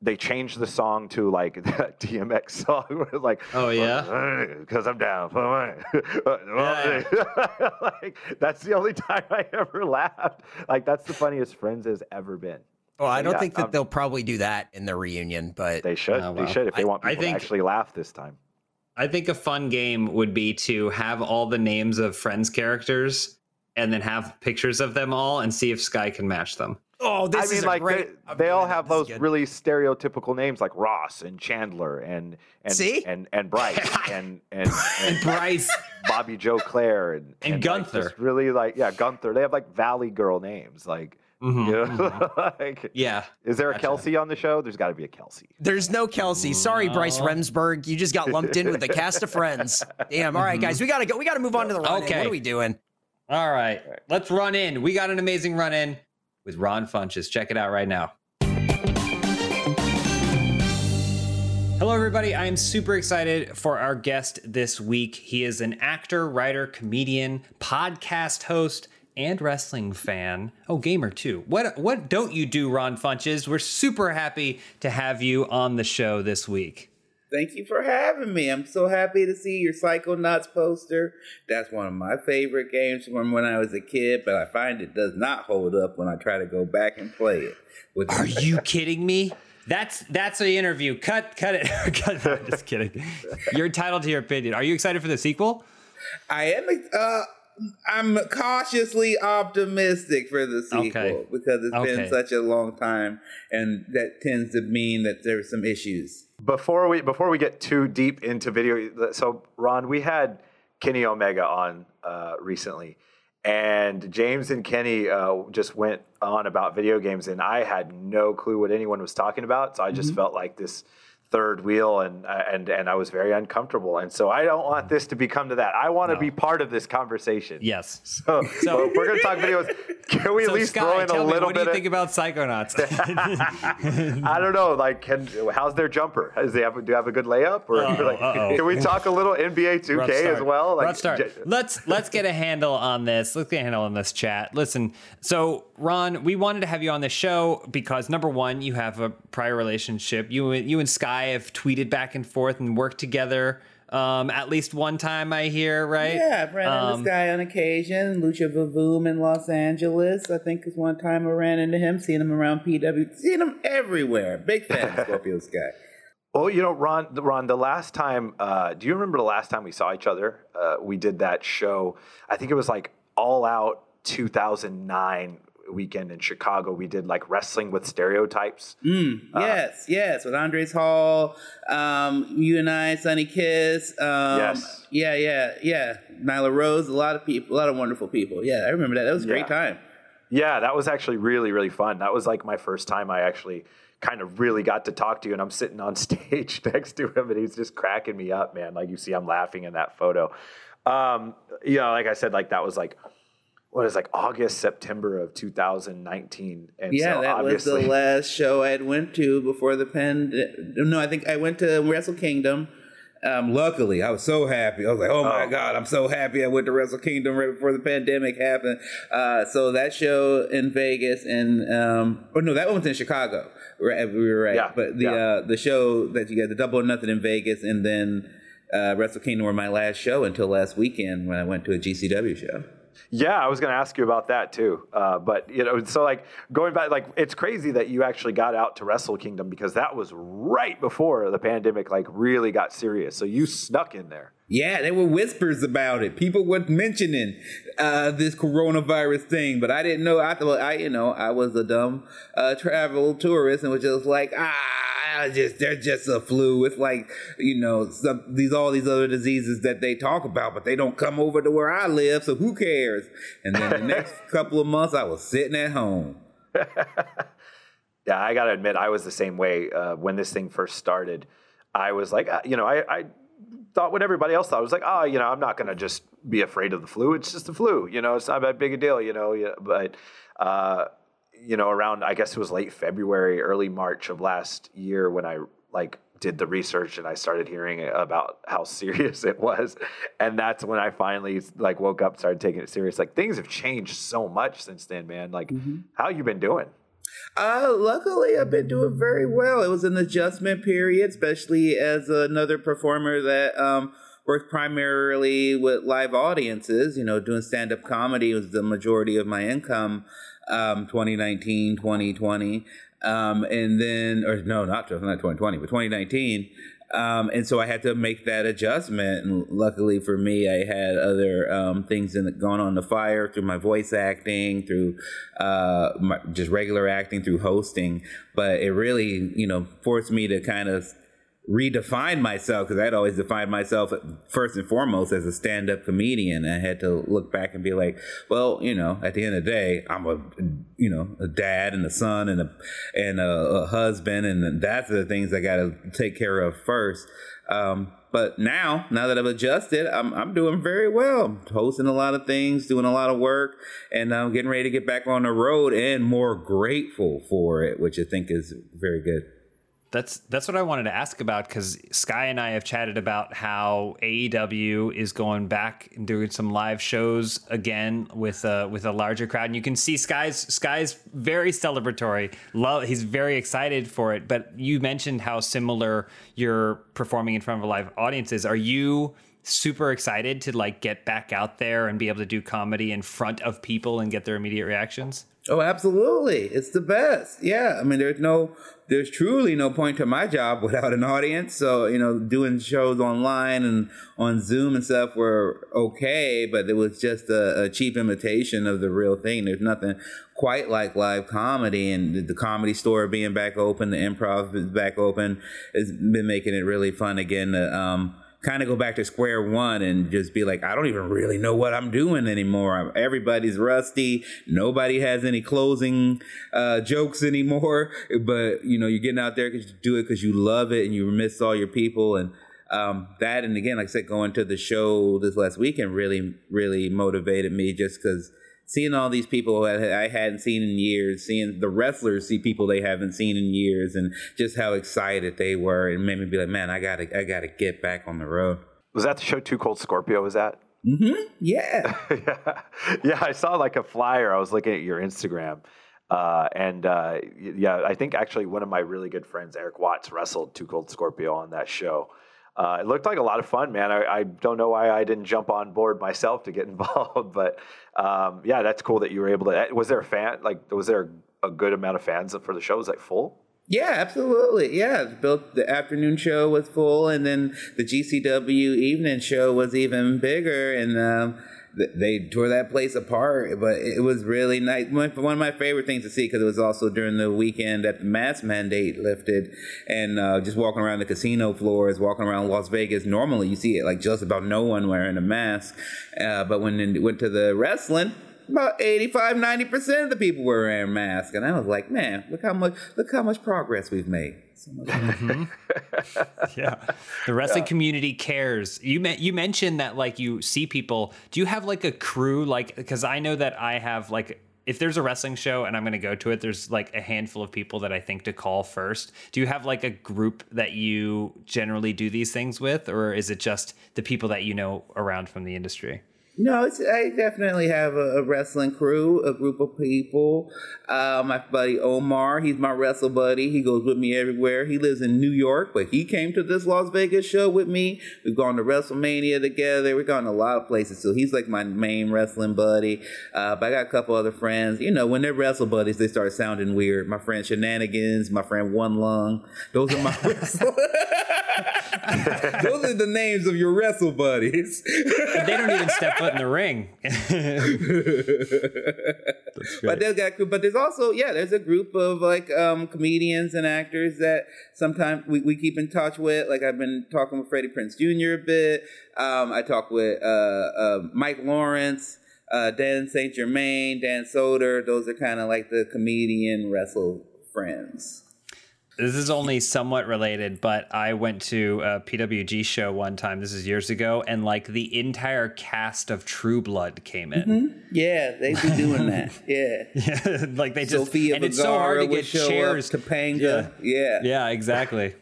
they changed the song to like that D M X song, where it's like, oh yeah, because I'm down. Yeah. Like that's the only time I ever laughed. Like that's the funniest Friends has ever been. Well, I don't yeah, think that um, they'll probably do that in their reunion, but they should. Uh, well, they should if they I, want people think, to actually laugh this time. I think a fun game would be to have all the names of Friends characters and then have pictures of them all and see if Sky can match them. Oh, this I is mean, a like great. They, they oh, all man, have those really stereotypical names like Ross and Chandler and and see? and and Bryce and and, and and Bryce, Bobby Joe Claire and and, and Gunther. Like, really like yeah, Gunther. They have like Valley Girl names like. Mm-hmm, you know? mm-hmm. Like, yeah. Is there a gotcha. Kelsey on the show? There's got to be a Kelsey. There's no Kelsey. Sorry, no. Bryce Remsburg. You just got lumped in with the cast of Friends. Damn. All right, mm-hmm. guys, we got to go. We got to move on to the run. Okay. What are we doing? All right. All right. Let's run in. We got an amazing run in with Ron Funches. Check it out right now. Hello, everybody. I am super excited for our guest this week. He is an actor, writer, comedian, podcast host, and wrestling fan. Oh, gamer too. What what don't you do, Ron Funches? We're super happy to have you on the show this week. Thank you for having me. I'm so happy to see your Psychonauts poster. That's one of my favorite games from when I was a kid, but I find it does not hold up when I try to go back and play it. Which Are you kidding me? That's that's the interview. Cut, cut it. Cut, no, I'm just kidding. You're entitled to your opinion. Are you excited for the sequel? I am. Uh, I'm cautiously optimistic for the sequel okay. because it's okay. been such a long time, and that tends to mean that there's some issues. Before we before we get too deep into video, so Ron, we had Kenny Omega on uh, recently, And James and Kenny uh, just went on about video games, and I had no clue what anyone was talking about. So I just mm-hmm. felt like this third wheel, and and and I was very uncomfortable. And so I don't want this to become to that. I want to no. be part of this conversation. Yes. So, so well, if we're going to talk videos, can we so at least Sky, throw in tell a little me, what bit? What do you of, think about Psychonauts? I don't know. Like, can, how's their jumper? Does they have, do they have a good layup? Or uh-oh, like, uh-oh. Can we talk a little N B A two K as well? Like, j- let's let's get a handle on this. Let's get a handle on this chat. Listen, so Ron, we wanted to have you on the show because number one, you have a prior relationship. You you and Sky have tweeted back and forth and worked together. Um, at least one time I hear, right? Yeah, I've ran um, into this guy on occasion. Lucha Vavoom in Los Angeles. I think is one time I ran into him, seeing him around P W, seeing him everywhere. Big fan of Scorpio Sky. Well, you know, Ron, Ron, the last time, uh, do you remember the last time we saw each other? Uh, we did that show. I think it was like All Out two thousand nine weekend in Chicago. We did like Wrestling with Stereotypes. Mm, yes, uh, yes, with Andres Hall, um, you and I, Sunny Kiss. Um, yes. Yeah, yeah, yeah. Nyla Rose, a lot of people, a lot of wonderful people. Yeah, I remember that. That was a yeah. great time. Yeah, that was actually really, really fun. That was like my first time I actually kind of really got to talk to you, and I'm sitting on stage next to him, and he's just cracking me up, man. Like you see, I'm laughing in that photo. Um, you know, like I said, like that was like, what is like August, September of two thousand nineteen. And yeah, so that was the last show I had went to before the pandemic. No, I think I went to Wrestle Kingdom. Um, luckily, I was so happy. I was like, oh, my oh. God, I'm so happy I went to Wrestle Kingdom right before the pandemic happened. Uh, so that show in Vegas and um, – oh, no, that one was in Chicago. Right, we were right. Yeah, but the yeah. uh, the show that you got, the Double or Nothing in Vegas, and then uh, Wrestle Kingdom were my last show until last weekend when I went to a G C W show. Yeah, I was going to ask you about that too. Uh, but, you know, so like going back, like it's crazy that you actually got out to Wrestle Kingdom because that was right before the pandemic, like really got serious. So you snuck in there. Yeah, there were whispers about it. People were mentioning uh, this coronavirus thing, but I didn't know. I thought, I, you know, I was a dumb uh, travel tourist and was just like, ah, just they're just a flu. It's like, you know, some, these all these other diseases that they talk about, but they don't come over to where I live, so who cares? And then the next couple of months, I was sitting at home. Yeah, I got to admit, I was the same way. Uh, when this thing first started, I was like, you know, I... I thought what everybody else thought. I was like, oh, you know, I'm not going to just be afraid of the flu. It's just the flu, you know, it's not that big a deal, you know, yeah, but, uh, you know, around, I guess it was late February, early March of last year when I like did the research and I started hearing about how serious it was. And that's when I finally like woke up, started taking it serious. Like things have changed so much since then, man. Like mm-hmm. how you been doing? Uh, luckily, I've been doing very well. It was an adjustment period, especially as another performer that um, works primarily with live audiences. You know, doing stand-up comedy was the majority of my income, um, twenty nineteen, twenty twenty. Um, and then, or no, not, not twenty twenty, but twenty nineteen. Um, and so I had to make that adjustment. And luckily for me, I had other um, things in the, going on the fire through my voice acting, through uh, my, just regular acting, through hosting. But it really, you know, forced me to kind of redefine myself because I'd always defined myself first and foremost as a stand-up comedian. I had to look back and be like, well, you know, at the end of the day, I'm a, you know, a dad and a son and a and a, a husband, and that's the things I got to take care of first. Um, but now, now that I've adjusted, I'm I'm doing very well. I'm hosting a lot of things, doing a lot of work, and I'm getting ready to get back on the road and more grateful for it, which I think is very good. That's that's what I wanted to ask about because Sky and I have chatted about how A E W is going back and doing some live shows again with a, with a larger crowd. And you can see Sky's Sky's very celebratory. Love, he's very excited for it. But you mentioned how similar you're performing in front of live audiences. Are you super excited to like get back out there and be able to do comedy in front of people and get their immediate reactions? Oh, absolutely. It's the best. Yeah. I mean, there's no, there's truly no point to my job without an audience. So, you know, doing shows online and on Zoom and stuff were okay, but it was just a, a cheap imitation of the real thing. There's nothing quite like live comedy, and the, the Comedy Store being back open, the Improv is back open. It's been making it really fun again to, um, kind of go back to square one and just be like, I don't even really know what I'm doing anymore. I'm, everybody's rusty. Nobody has any closing uh, jokes anymore. But, you know, you're getting out there because you do it because you love it and you miss all your people. And um, that, and again, like I said, going to the show this last weekend really, really motivated me just because seeing all these people I hadn't seen in years, seeing the wrestlers see people they haven't seen in years, and just how excited they were, it made me be like, man, I gotta, I gotta get back on the road. Was that the show Too Cold Scorpio? Was that? Mm-hmm. Yeah. yeah. Yeah. I saw like a flyer. I was looking at your Instagram, uh, and uh, yeah, I think actually one of my really good friends, Eric Watts, wrestled Too Cold Scorpio on that show. Uh, it looked like a lot of fun, man. I, I don't know why I didn't jump on board myself to get involved, but um, yeah, that's cool that you were able to. Was there a fan? Like, was there a good amount of fans for the show? Was like full? Yeah, absolutely. Yeah, built the afternoon show was full, and then the G C W evening show was even bigger, and um, they tore that place apart. But it was really nice. One of my favorite things to see, because it was also during the weekend that the mask mandate lifted, and uh, just walking around the casino floors, walking around Las Vegas. Normally, you see it like just about no one wearing a mask, uh, but when it went to the wrestling, about eighty-five, ninety percent of the people were wearing masks, and I was like, man, look how much, look how much progress we've made. So much. Mm-hmm. Yeah, the wrestling yeah. community cares. You me- you mentioned that like you see people. Do you have like a crew? Like, because I know that I have like, if there's a wrestling show and I'm going to go to it, there's like a handful of people that I think to call first. Do you have like a group that you generally do these things with, or is it just the people that you know around from the industry? No, it's, I definitely have a, a wrestling crew, a group of people. Uh, my buddy Omar, he's my wrestle buddy. He goes with me everywhere. He lives in New York, but he came to this Las Vegas show with me. We've gone to WrestleMania together. We've gone to a lot of places. So he's like my main wrestling buddy. Uh, but I got a couple other friends. You know, when they're wrestle buddies, they start sounding weird. My friend Shenanigans, my friend One Lung. Those are my wrestle Those are the names of your wrestle buddies. They don't even step foot in the ring. But there's got, but there's also yeah, there's a group of like um, comedians and actors that sometimes we, we keep in touch with. Like I've been talking with Freddie Prinze Junior a bit. Um, I talk with uh, uh, Mike Lawrence, uh, Dan Saint Germain, Dan Soder. Those are kind of like the comedian wrestle friends. This is only somewhat related, but I went to a P W G show one time. This is years ago. And like the entire cast of True Blood came in. Mm-hmm. Yeah, they be doing that. Yeah. yeah like they just, Sofia and Vergara, it's so hard to get chairs. Topanga. Yeah. yeah. Yeah, exactly.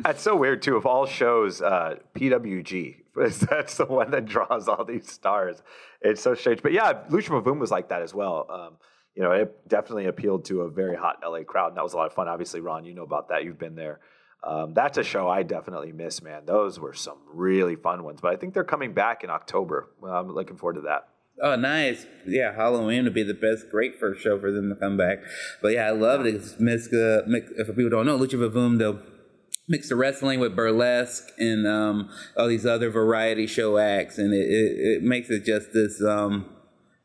That's so weird too. Of all shows, uh, P W G, that's the one that draws all these stars. It's so strange. But yeah, Lucha Mavum was like that as well. Um, You know, it definitely appealed to a very hot L A crowd, and that was a lot of fun. Obviously, Ron, you know about that. You've been there. Um, that's a show I definitely miss, man. Those were some really fun ones, but I think they're coming back in October. Well, I'm looking forward to that. Oh, nice. Yeah, Halloween would be the best, great first show for them to come back. But, yeah, I love it. It's mixed, uh, mixed, if people don't know, Lucha Vavoom, they'll mix the wrestling with burlesque and um, all these other variety show acts, and it, it, it makes it just this um, –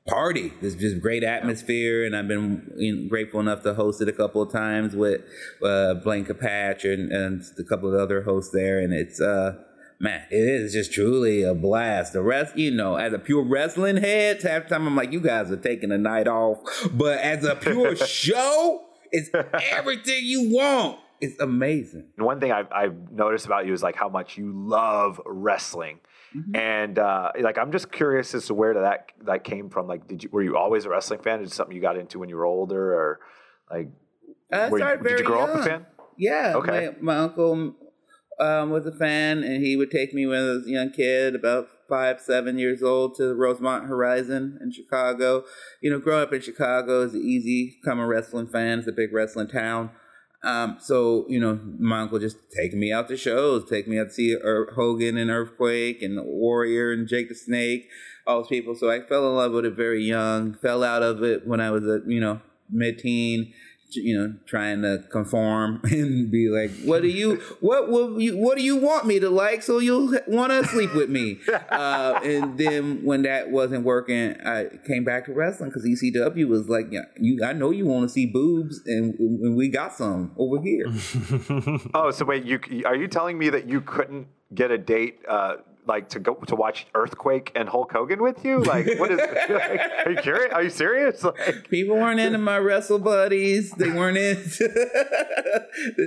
party. There's just great atmosphere, and I've been you know, grateful enough to host it a couple of times with uh, Blanca Patch and, and a couple of other hosts there, and it's uh man, it is just truly a blast. The rest, you know, as a pure wrestling head, half the time I'm like, you guys are taking a night off, but as a pure show, it's everything you want. It's amazing. And one thing I've, I've noticed about you is like how much you love wrestling. Mm-hmm. And uh, like, I'm just curious as to where that that came from. Like, did you were you always a wrestling fan? Is it something you got into when you were older, or like, I were you, did very you grow young. up a fan? Yeah. Okay. My, my uncle um, was a fan, and he would take me when I was a young kid, about five, seven years old, to the Rosemont Horizon in Chicago. You know, growing up in Chicago is easy. Become a wrestling fan. It's a big wrestling town. Um, so, you know, my uncle just taking me out to shows, taking me out to see er- Hogan and Earthquake and Warrior and Jake the Snake, all those people. So I fell in love with it very young, fell out of it when I was, a, you know, mid-teen, you know, trying to conform and be like, what do you, what will you, what do you want me to like so you'll want to sleep with me? Uh, and then when that wasn't working, I came back to wrestling because E C W was like, yeah, you, I know you want to see boobs, and, and we got some over here. Oh, so wait, you are you telling me that you couldn't get a date, uh, like to go to watch Earthquake and Hulk Hogan with you? Like, what is? Like, are you curious? Are you serious? Like, people weren't into my Wrestle Buddies. They weren't into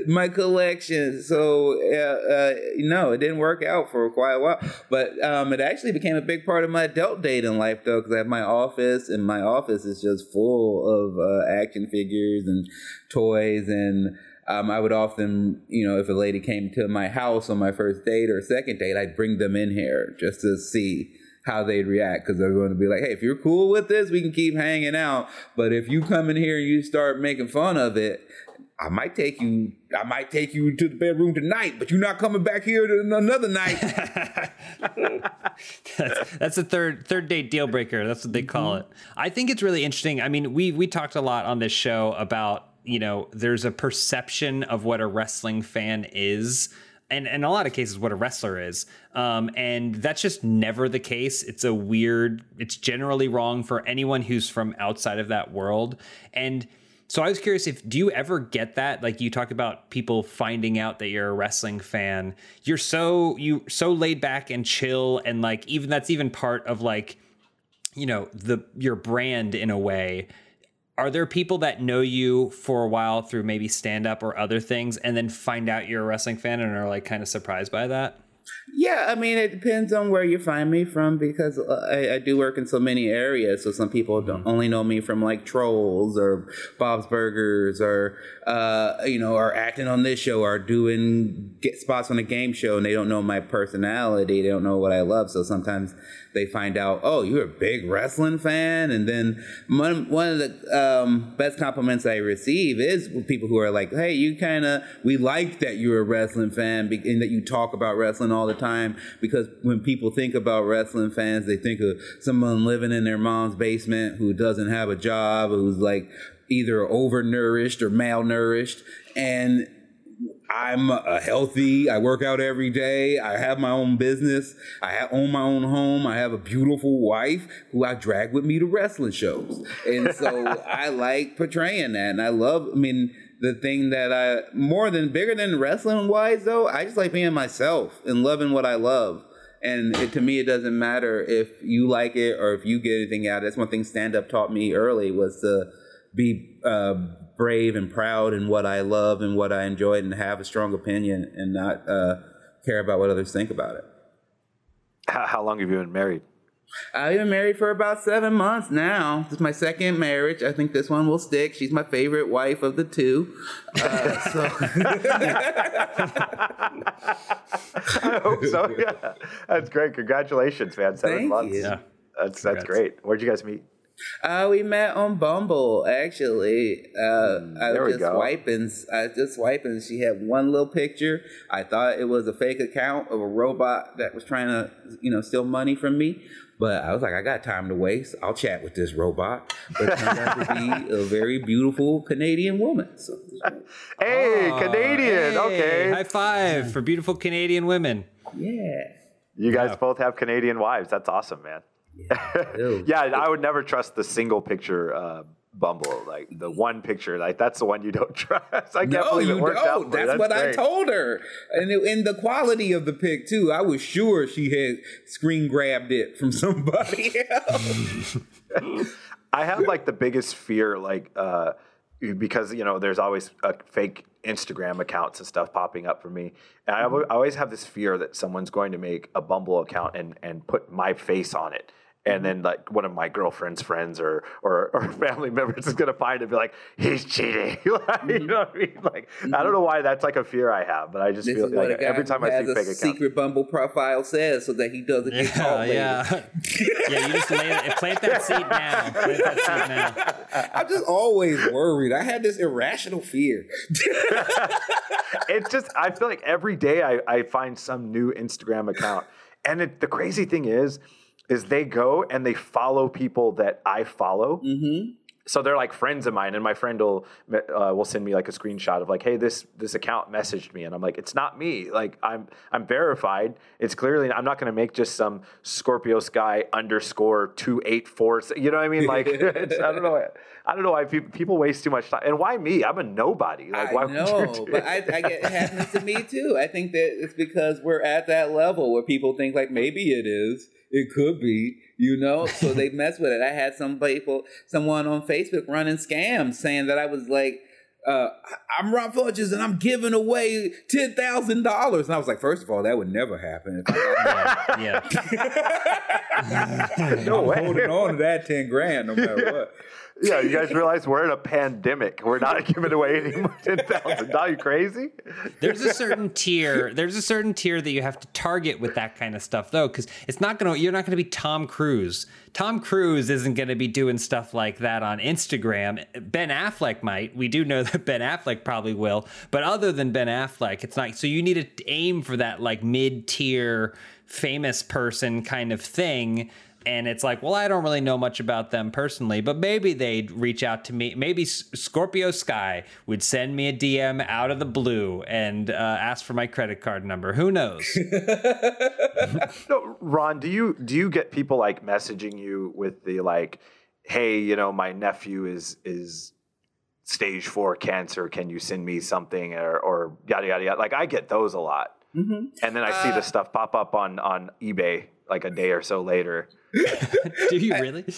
my collection. So uh, uh, no, it didn't work out for quite a while. But um, it actually became a big part of my adult dating life, though, because I have my office, and my office is just full of uh, action figures and toys and. Um, I would often, you know, if a lady came to my house on my first date or second date, I'd bring them in here just to see how they'd react, because they're going to be like, hey, if you're cool with this, we can keep hanging out. But if you come in here and you start making fun of it, I might take you I might take you to the bedroom tonight, but you're not coming back here to another night. that's, that's a third third date deal breaker. That's what they call mm-hmm. it. I think it's really interesting. I mean, we we talked a lot on this show about, you know, there's a perception of what a wrestling fan is, and in a lot of cases what a wrestler is. Um, and that's just never the case. It's a weird, it's generally wrong for anyone who's from outside of that world. And so I was curious if, do you ever get that? Like, you talk about people finding out that you're a wrestling fan. You're so, you so laid back and chill. And like, even that's even part of like, you know, the, your brand in a way. Are there people that know you for a while through maybe stand-up or other things, and then find out you're a wrestling fan and are like kind of surprised by that? Yeah, I mean, it depends on where you find me from, because I, I do work in so many areas. So some people don't only know me from like Trolls or Bob's Burgers, or uh, you know, or acting on this show, or doing get spots on a game show, and they don't know my personality. They don't know what I love. So sometimes they find out, oh, you're a big wrestling fan. And then one, one of the um, best compliments I receive is people who are like, hey, you kind of, we like that you're a wrestling fan and that you talk about wrestling all the time, because when people think about wrestling fans, they think of someone living in their mom's basement who doesn't have a job, who's like either overnourished or malnourished. And I'm a healthy, I work out every day, I have my own business, I own my own home, I have a beautiful wife who I drag with me to wrestling shows. And so I like portraying that, and I love, I mean, the thing that I, more than, bigger than wrestling-wise, though, I just like being myself and loving what I love. And it, to me, it doesn't matter if you like it or if you get anything out. That's one thing stand-up taught me early, was to be uh, brave and proud in what I love and what I enjoy, and have a strong opinion and not uh, care about what others think about it. How, how long have you been married? I've been married for about seven months now. This is my second marriage. I think this one will stick. She's my favorite wife of the two. Uh, so. I hope so. Yeah, that's great. Congratulations, man. Seven Thank months. You. Yeah. That's Congrats. That's great. Where'd you guys meet? Uh, we met on Bumble, actually. Uh, I was just swiping. I was just swiping. She had one little picture. I thought it was a fake account of a robot that was trying to, you know, steal money from me. But I was like, I got time to waste. I'll chat with this robot. But it turned out to be a very beautiful Canadian woman. So, hey, oh, Canadian. Hey, okay. High five for beautiful Canadian women. Yeah. You guys yeah. both have Canadian wives. That's awesome, man. Yeah, yeah, I would never trust the single picture uh, Bumble, like the one picture, like that's the one you don't trust. I can't no, believe it worked don't. out. For that's, that's what great. I told her, and it, and the quality of the pic too. I was sure she had screen grabbed it from somebody else. I have like the biggest fear, like uh, because you know there's always a fake Instagram accounts and stuff popping up for me, and I, w- I always have this fear that someone's going to make a Bumble account and and put my face on it. And then, like, one of my girlfriend's friends or or, or family members is going to find it and be like, he's cheating. Like, you know what I mean? Like, mm-hmm. I don't know why that's, like, a fear I have, but I just this feel like every time I see fake accounts. Secret Bumble profile says so that he doesn't yeah, get caught later. Yeah, yeah, you just lay it, plant that seed now. Plant that seed now. I'm just always worried. I had this irrational fear. It's just, I feel like every day I, I find some new Instagram account. And it, the crazy thing is, is they go and they follow people that I follow. Mm-hmm. So they're like friends of mine, and my friend will uh, will send me like a screenshot of like, hey, this this account messaged me, and I'm like, it's not me. Like I'm I'm verified. It's clearly I'm not going to make just some Scorpio Sky underscore two eight four. You know what I mean? Like it's, I don't know. I don't know why people, people waste too much time. And why me? I'm a nobody. Like, I why know, would you do but I, I get, it happens to me too. I think that it's because we're at that level where people think like maybe it is, it could be, you know. So they mess with it. I had some people, someone on Facebook running scams saying that I was like, uh, I'm Ron Funches and I'm giving away ten thousand dollars. And I was like, first of all, that would never happen. Yeah. No I'm way. Holding on to that ten grand no matter yeah. what. Yeah, you guys realize we're in a pandemic. We're not giving away any more ten thousand dollars. Are you crazy? There's a certain tier. There's a certain tier that you have to target with that kind of stuff, though, because it's not going to. You're not going to be Tom Cruise. Tom Cruise isn't going to be doing stuff like that on Instagram. Ben Affleck might. We do know that Ben Affleck probably will. But other than Ben Affleck, it's not. So you need to aim for that like mid-tier famous person kind of thing. And it's like, well, I don't really know much about them personally, but maybe they'd reach out to me. Maybe Scorpio Sky would send me a D M out of the blue and uh, ask for my credit card number. Who knows? No, Ron, do you do you get people like messaging you with the like, hey, you know, my nephew is is stage four cancer. Can you send me something or, or yada, yada, yada? Like I get those a lot. Mm-hmm. And then I uh, see the stuff pop up on, on eBay like a day or so later. Do you really? I,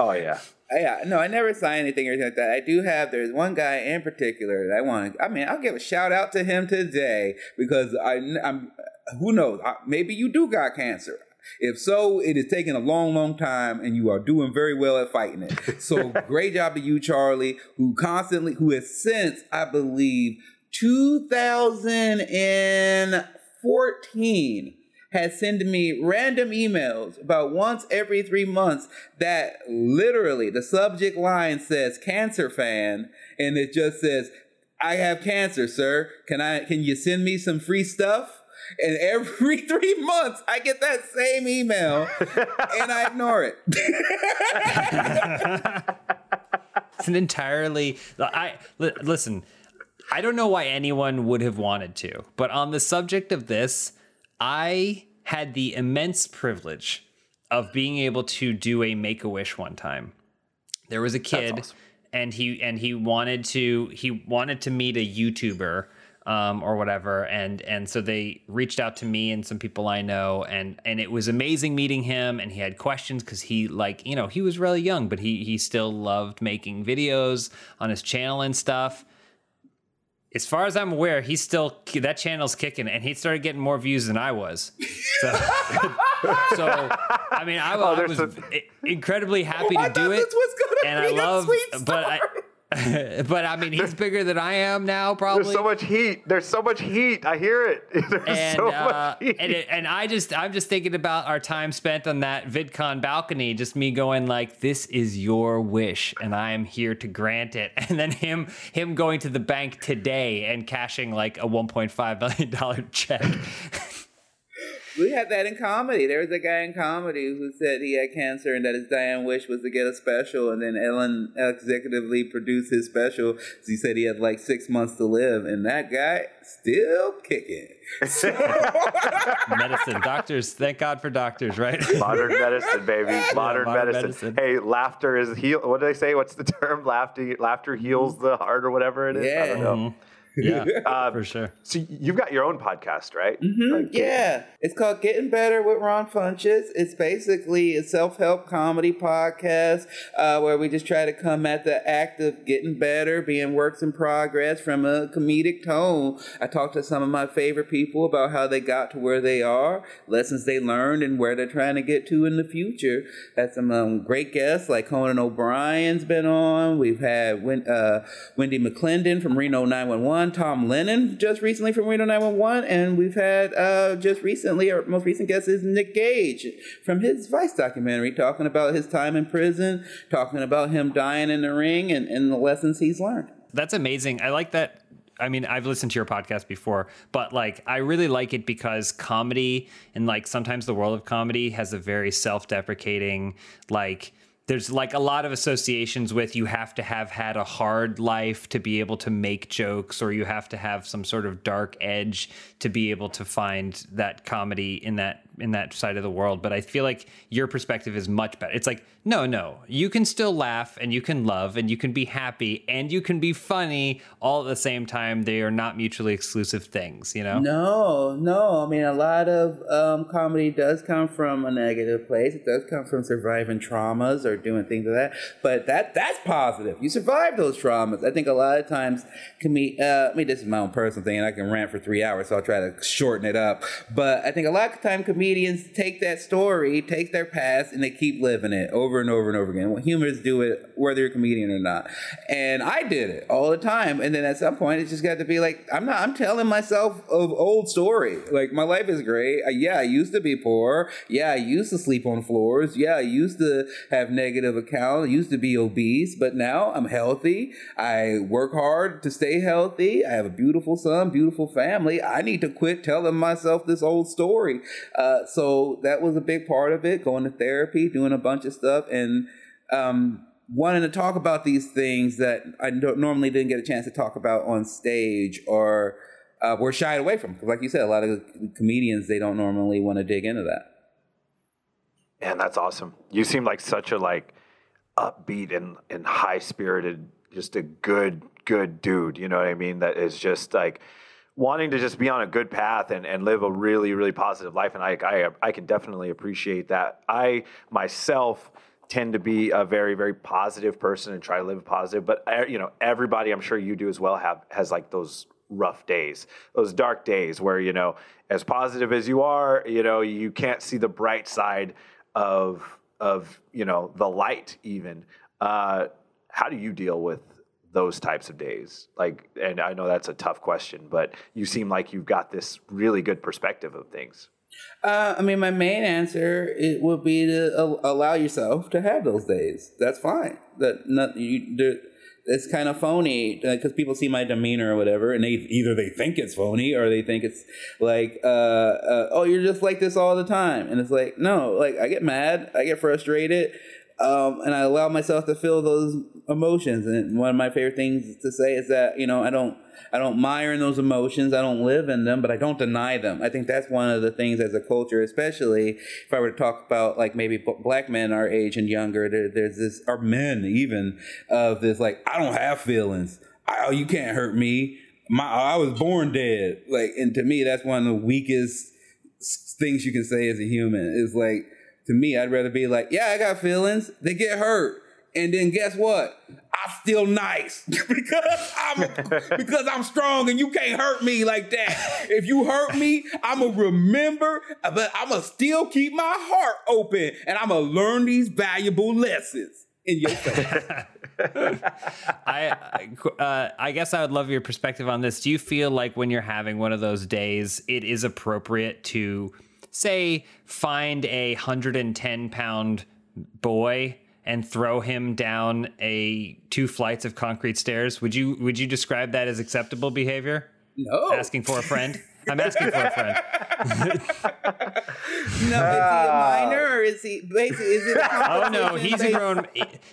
oh yeah, yeah. No, I never sign anything or anything like that. I do have. There's one guy in particular that I want. I mean, I'll give a shout out to him today because I, I'm. Who knows? I, maybe you do got cancer. If so, it is taking a long, long time, and you are doing very well at fighting it. So great job to you, Charlie, who constantly, who has since I believe two thousand fourteen. Has sent me random emails about once every three months that literally the subject line says cancer fan. And it just says, I have cancer, sir. Can I, can you send me some free stuff? And every three months I get that same email and I ignore it. It's an entirely, I l- listen, I don't know why anyone would have wanted to, but on the subject of this, I had the immense privilege of being able to do a Make-A-Wish one time. There was a kid, awesome. and he and he wanted to he wanted to meet a YouTuber um, or whatever, and and so they reached out to me and some people I know, and and it was amazing meeting him. And he had questions because he like you know he was really young, but he he still loved making videos on his channel and stuff. As far as I'm aware, he's still, that channel's kicking, and he started getting more views than I was. So, so I mean, I, oh, I was some... incredibly happy oh, to do it, and I love, but I, but I mean, he's there's, bigger than I am now, probably. There's so much heat. There's so much heat. I hear it. There's and, so uh, much heat. And, it, and I just, I'm just thinking about our time spent on that VidCon balcony, just me going like, this is your wish and I am here to grant it. And then him, him going to the bank today and cashing like a one point five million dollars check. We had that in comedy. There was a guy in comedy who said he had cancer and that his dying wish was to get a special. And then Ellen executively produced his special. So he said he had like six months to live. And that guy still kicking. So. Medicine. Doctors. Thank God for doctors, right? Modern medicine, baby. Modern, yeah, modern medicine. medicine. Hey, laughter is heal. What do they say? What's the term? Laughter, laughter heals the heart or whatever it is. Yeah. I don't know. Mm-hmm. Yeah, uh, for sure. So you've got your own podcast, right? Mm-hmm. Like, yeah. It's called Getting Better with Ron Funches. It's basically a self-help comedy podcast uh, where we just try to come at the act of getting better, being works in progress from a comedic tone. I talk to some of my favorite people about how they got to where they are, lessons they learned, and where they're trying to get to in the future. Had some um, great guests like Conan O'Brien's been on. We've had Win- uh, Wendy McClendon from Reno nine one one. Tom Lennon just recently from Reno nine one one, and we've had uh, just recently, our most recent guest is Nick Cage from his Vice documentary, talking about his time in prison, talking about him dying in the ring and, and the lessons he's learned. That's amazing. I like that. I mean, I've listened to your podcast before, but like, I really like it because comedy and like sometimes the world of comedy has a very self-deprecating, like, there's like a lot of associations with you have to have had a hard life to be able to make jokes, or you have to have some sort of dark edge to be able to find that comedy in that in that side of the world, but I feel like your perspective is much better. It's like, no, no, you can still laugh and you can love and you can be happy and you can be funny all at the same time. They are not mutually exclusive things, you know? No, no. I mean, a lot of um, comedy does come from a negative place. It does come from surviving traumas or doing things like that, but that that's positive. You survive those traumas. I think a lot of times can be, uh, I mean, this is my own personal thing and I can rant for three hours, so I'll try to shorten it up. But I think a lot of time comedians take that story, take their past, and they keep living it over and over and over again. Well, humorists do it, whether you're a comedian or not. And I did it all the time. And then at some point, it just got to be like, I'm not. I'm telling myself of old story. Like, my life is great. Yeah, I used to be poor. Yeah, I used to sleep on floors. Yeah, I used to have negative accounts. I used to be obese. But now I'm healthy. I work hard to stay healthy. I have a beautiful son, beautiful family. I need to quit telling myself this old story. Uh, so that was a big part of it, going to therapy, doing a bunch of stuff, and um, wanting to talk about these things that I don't, normally didn't get a chance to talk about on stage, or uh, were shied away from. Because like you said, a lot of comedians, they don't normally want to dig into that. Man, that's awesome. You seem like such a like upbeat and, and high-spirited, just a good, good dude. You know what I mean? That is just like wanting to just be on a good path and, and live a really, really positive life. And I, I, I can definitely appreciate that. I myself tend to be a very, very positive person and try to live positive, but I, you know, everybody, I'm sure you do as well, have, has like those rough days, those dark days where, you know, as positive as you are, you know, you can't see the bright side of, of, you know, the light even. Uh, how do you deal with those types of days? Like, and I know that's a tough question, but you seem like you've got this really good perspective of things. Uh, I mean, my main answer, it would be to a- allow yourself to have those days. That's fine. That not, you, there, it's kind of phony because uh, people see my demeanor or whatever, and they either they think it's phony or they think it's like, uh, uh, oh, you're just like this all the time. And it's like, no, like I get mad, I get frustrated. Um, and I allow myself to feel those emotions. And one of my favorite things to say is that, you know, I don't I don't mire in those emotions. I don't live in them, but I don't deny them. I think that's one of the things as a culture, especially if I were to talk about like maybe black men our age and younger, there, there's this, or men even, of this like, I don't have feelings. I, you can't hurt me. My I was born dead. Like, and to me, that's one of the weakest things you can say as a human is like, to me, I'd rather be like, yeah, I got feelings. They get hurt. And then guess what? I'm still nice because I'm because I'm strong and you can't hurt me like that. If you hurt me, I'm going to remember, but I'm going to still keep my heart open and I'm going to learn these valuable lessons in your face. I uh, I guess I would love your perspective on this. Do you feel like when you're having one of those days, it is appropriate to say, find a one hundred ten pound boy and throw him down a two flights of concrete stairs? Would you would you describe that as acceptable behavior? No. Asking for a friend? I'm asking for a friend. No, uh, is he a minor or is he basically is it a oh no, he's a grown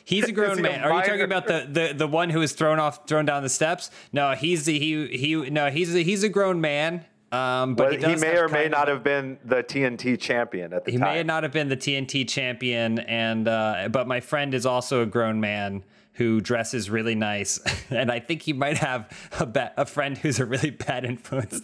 he's a grown he man. A Are you talking about the, the, the one who was thrown off thrown down the steps? No, he's the, he he no, he's a, he's a grown man. Um, but well, he, he may or may not have been the T N T champion at the he time. He may not have been the T N T champion, and uh, but my friend is also a grown man who dresses really nice, and I think he might have a, ba- a friend who's a really bad influence.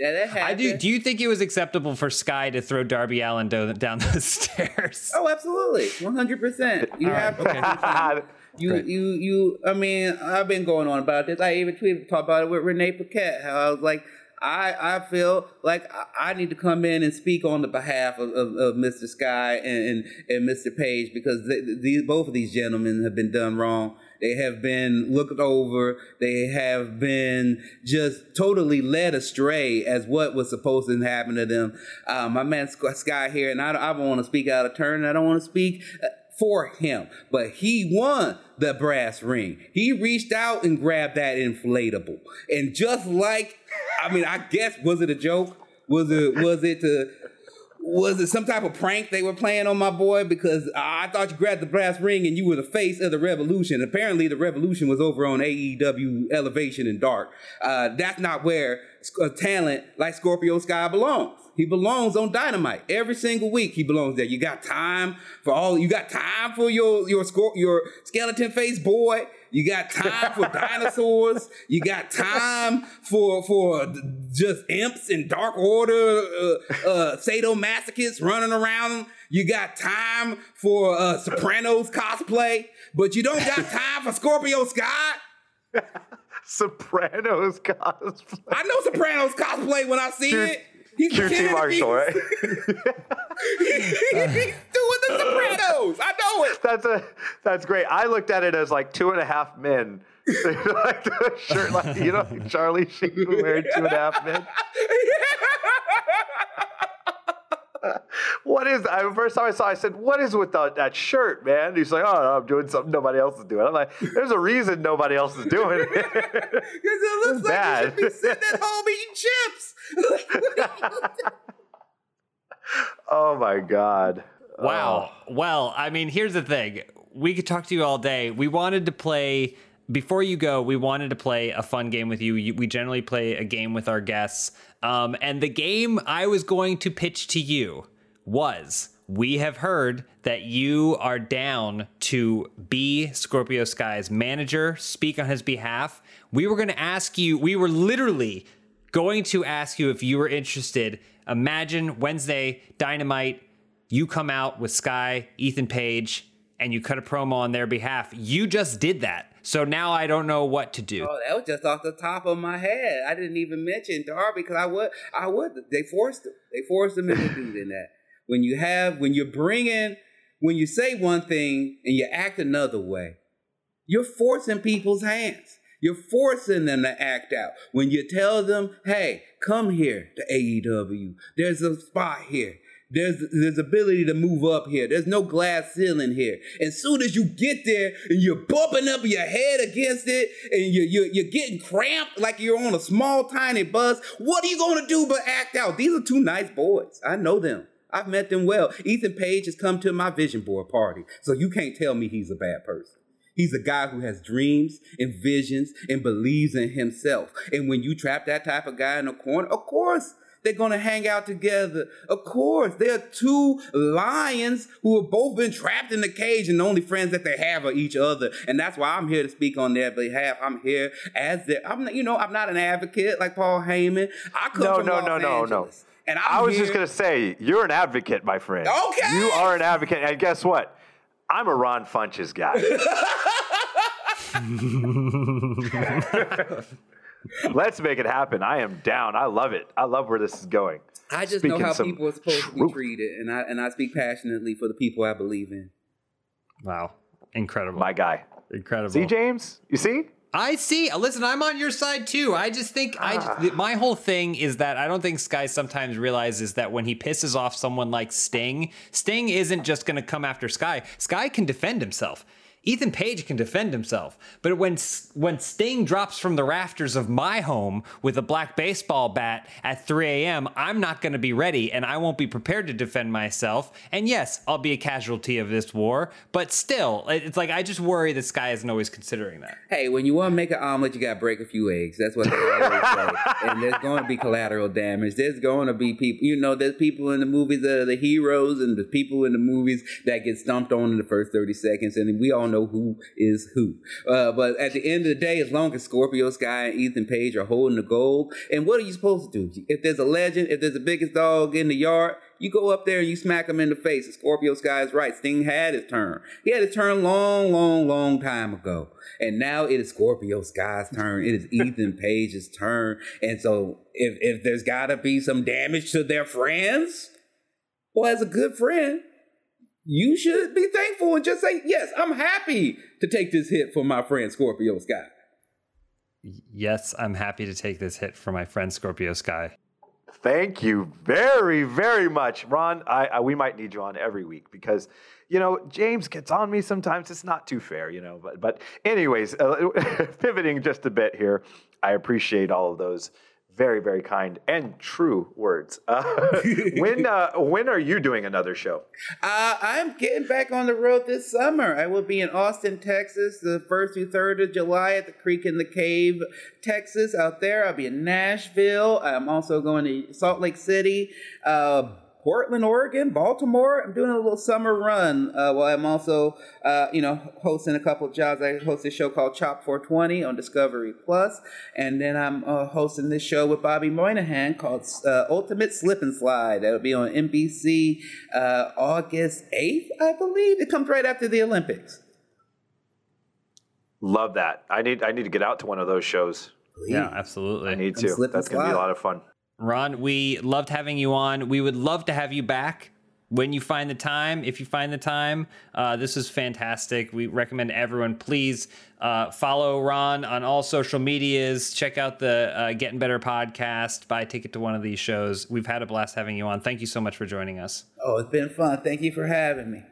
Yeah, that happened. I do. Do you think it was acceptable for Sky to throw Darby Allin do- down those stairs? Oh, absolutely, one hundred percent. You All have. Right, okay. You, right. you, you. I mean, I've been going on about this. I even tweeted talked about it with Renee Paquette. How I was like. I, I feel like I need to come in and speak on the behalf of, of, of Mister Sky and, and, and Mister Page because they, these, both of these gentlemen have been done wrong. They have been looked over. They have been just totally led astray as what was supposed to happen to them. Uh, my man Sky here, and I don't, I don't want to speak out of turn. I don't want to speak for him, but he won the brass ring. He reached out and grabbed that inflatable. And just like, I mean, I guess, was it a joke? Was it, was it to, Was it some type of prank they were playing on my boy? Because I thought you grabbed the brass ring and you were the face of the revolution. Apparently, the revolution was over on A E W Elevation and Dark. Uh, that's not where a talent like Scorpio Sky belongs. He belongs on Dynamite every single week. He belongs there. You got time for all. You got time for your your your skeleton face boy. You got time for dinosaurs. You got time for for just imps and Dark Order uh, uh, sadomasochists running around. You got time for uh, Sopranos cosplay, but you don't got time for Scorpio Sky. Sopranos cosplay. I know Sopranos cosplay when I see Q- it. He's Q T Marshall, right? He's doing the Sopranos. I know it. That's a that's great. I looked at it as like Two and a Half Men. Like the shirt, like, you know, like Charlie Sheen wearing Two and a Half Men. What is that? The first time I saw it, I said, what is with that, that shirt, man? And he's like, oh, no, I'm doing something nobody else is doing. I'm like, there's a reason nobody else is doing it. Because it looks it's like bad. You should be sitting at home eating chips. Like, what are you oh, my God. Wow. Oh. Well, I mean, here's the thing. We could talk to you all day. We wanted to play, before you go, we wanted to play a fun game with you. We generally play a game with our guests. Um, and the game I was going to pitch to you was, we have heard that you are down to be Scorpio Sky's manager, speak on his behalf. We were going to ask you, we were literally going to ask you if you were interested. Imagine Wednesday, Dynamite, you come out with Sky, Ethan Page, and you cut a promo on their behalf. You just did that. So now I don't know what to do. Oh, that was just off the top of my head. I didn't even mention Darby because I would, I would. They forced him. They forced him into doing that. When you have, when you're bringing, when you say one thing and you act another way, you're forcing people's hands. You're forcing them to act out. When you tell them, hey, come here to A E W. There's a spot here. There's there's ability to move up here. There's no glass ceiling here. As soon as you get there and you're bumping up your head against it and you're, you're, you're getting cramped like you're on a small, tiny bus, what are you going to do but act out? These are two nice boys. I know them. I've met them well. Ethan Page has come to my vision board party, so you can't tell me he's a bad person. He's a guy who has dreams and visions and believes in himself. And when you trap that type of guy in a corner, of course, they're going to hang out together. Of course, there are two lions who have both been trapped in the cage and the only friends that they have are each other. And that's why I'm here to speak on their behalf. I'm here as their, I'm not, you know, I'm not an advocate like Paul Heyman. I come no, from no, Los no, Angeles. No, no, no, no. And I'm I was here. just going to say, you're an advocate, my friend. Okay. You are an advocate. And guess what? I'm a Ron Funches guy. Let's make it happen. I am down. I love it. I love where this is going. I just Speaking know how people are supposed truth. to be treated, and I and I speak passionately for the people I believe in. Wow. Incredible. My guy. Incredible. See, James? You see? I see. Listen, I'm on your side too. I just think I just, my whole thing is that I don't think Sky sometimes realizes that when he pisses off someone like Sting, Sting isn't just going to come after Sky. Sky can defend himself. Ethan Page can defend himself. But when when Sting drops from the rafters of my home with a black baseball bat at three a.m., I'm not going to be ready and I won't be prepared to defend myself. And yes, I'll be a casualty of this war. But still, it's like I just worry that Sky isn't always considering that. Hey, when you want to make an omelet, you got to break a few eggs. That's what they always say. And there's going to be collateral damage. There's going to be people, you know, there's people in the movies that are the heroes and the people in the movies that get stomped on in the first thirty seconds. And we all know who is who. Uh, but at the end of the day, as long as Scorpio Sky and Ethan Page are holding the gold, and what are you supposed to do? If there's a legend, if there's the biggest dog in the yard, you go up there and you smack him in the face. Scorpio Sky is right. Sting had his turn. He had his turn long, long, long time ago. And now it is Scorpio Sky's turn. It is Ethan Page's turn. And so if, if there's got to be some damage to their friends, well, as a good friend, you should be thankful and just say, yes, I'm happy to take this hit for my friend Scorpio Sky. Yes, I'm happy to take this hit for my friend Scorpio Sky. Thank you very, very much, Ron. I, I we might need you on every week because, you know, James gets on me sometimes. It's not too fair, you know. But, but anyways, uh, pivoting just a bit here, I appreciate all of those very, very kind and true words. Uh, when uh, when are you doing another show? Uh, I'm getting back on the road this summer. I will be in Austin, Texas, the first through third of July at the Creek in the Cave, Texas. Out there, I'll be in Nashville. I'm also going to Salt Lake City, uh, Portland, Oregon, Baltimore. I'm doing a little summer run. Uh, while I'm also, uh, you know, hosting a couple of jobs. I host this show called Chop four twenty on Discovery Plus, and then I'm uh, hosting this show with Bobby Moynihan called uh, Ultimate Slip and Slide. That'll be on N B C uh, August eighth, I believe. It comes right after the Olympics. Love that. I need. I need to get out to one of those shows. Please. Yeah, absolutely. I need to. That's gonna be a lot of fun. Ron, we loved having you on. We would love to have you back when you find the time. If you find the time, uh, this is fantastic. We recommend everyone, please uh, follow Ron on all social medias. Check out the uh, Getting Better podcast. Buy a ticket to one of these shows. We've had a blast having you on. Thank you so much for joining us. Oh, it's been fun. Thank you for having me.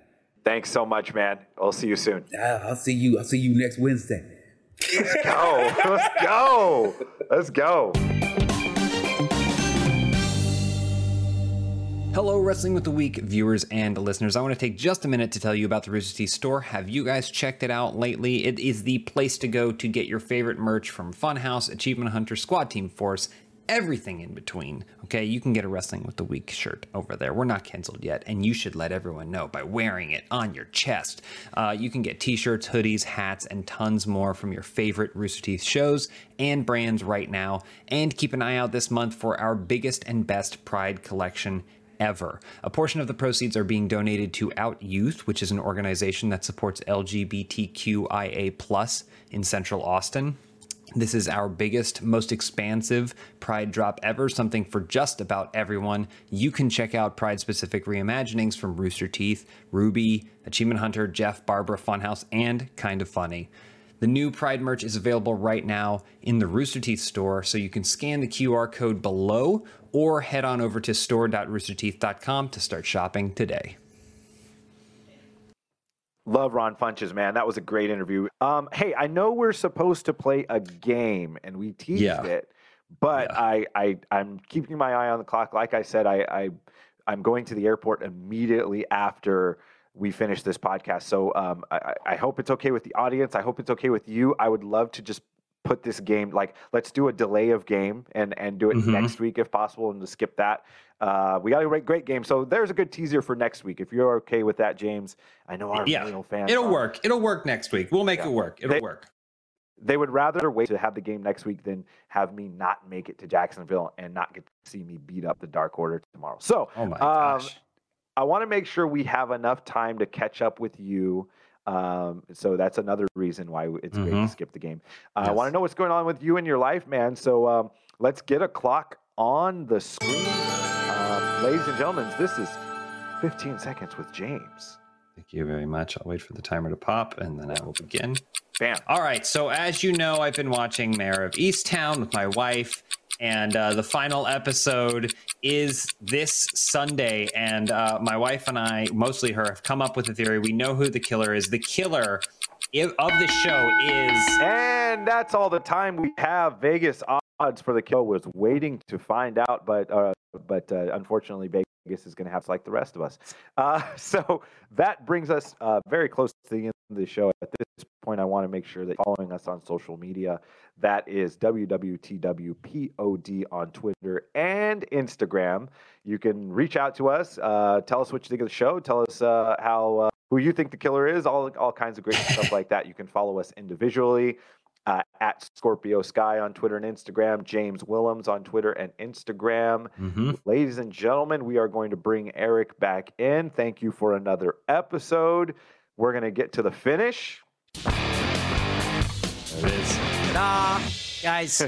Thanks so much, man. I'll see you soon. Uh, I'll see you. I'll see you next Wednesday. Let's go. Let's go. Let's go. Hello, Wrestling with the Week viewers and listeners. I want to take just a minute to tell you about the Rooster Teeth store. Have you guys checked it out lately? It is the place to go to get your favorite merch from Funhouse, Achievement Hunter, Squad Team Force, everything in between. Okay, you can get a Wrestling with the Week shirt over there. We're not canceled yet, and you should let everyone know by wearing it on your chest. Uh, you can get t-shirts, hoodies, hats, and tons more from your favorite Rooster Teeth shows and brands right now. And keep an eye out this month for our biggest and best Pride collection ever. A portion of the proceeds are being donated to Out Youth, which is an organization that supports L G B T Q I A plus in Central Austin. This is our biggest, most expansive Pride drop ever, something for just about everyone. You can check out Pride-specific reimaginings from Rooster Teeth, Ruby, Achievement Hunter, Jeff, Barbara, Funhouse, and Kind of Funny. The new Pride merch is available right now in the Rooster Teeth store, so you can scan the Q R code below or head on over to store dot rooster teeth dot com to start shopping today. Love Ron Funches, man. That was a great interview. Um, hey, I know we're supposed to play a game, and we teased yeah. it, but yeah. I, I, I'm keeping my eye on the clock. Like I said, I, I, I'm going to the airport immediately after we finish this podcast. So um, I, I hope it's okay with the audience. I hope it's okay with you. I would love to just put this game, like, let's do a delay of game and, and do it mm-hmm. next week if possible, and to skip that. Uh, we got a great, great game. So there's a good teaser for next week. If you're okay with that, James, I know our yeah. real fans. It'll are. work. It'll work next week. We'll make yeah. it work. It'll they, work. They would rather wait to have the game next week than have me not make it to Jacksonville and not get to see me beat up the Dark Order tomorrow. So oh my gosh. Um, I want to make sure we have enough time to catch up with you. Um, so that's another reason why it's mm-hmm. great to skip the game. Uh, yes. I want to know what's going on with you and your life, man. So um, let's get a clock on the screen. Um, ladies and gentlemen, this is fifteen seconds with James. Thank you very much. I'll wait for the timer to pop, and then I will begin. Bam. All right. So as you know, I've been watching Mayor of Easttown with my wife. And uh, the final episode is this Sunday. And uh, my wife and I, mostly her, have come up with a theory. We know who the killer is. The killer of the show is... And that's all the time we have. Vegas odds for the kill was waiting to find out. But uh, but uh, unfortunately, Vegas is going to have to like the rest of us. Uh, so that brings us uh, very close to the end of the show. At this point, I want to make sure that you're following us on social media. That is W W T W P O D on Twitter and Instagram. You can reach out to us. Uh, tell us what you think of the show. Tell us uh, how uh, who you think the killer is. All all kinds of great stuff like that. You can follow us individually uh, at Scorpio Sky on Twitter and Instagram. James Ullams on Twitter and Instagram. Mm-hmm. Ladies and gentlemen, we are going to bring Eric back in. Thank you for another episode. We're going to get to the finish. There it is. Nah, guys,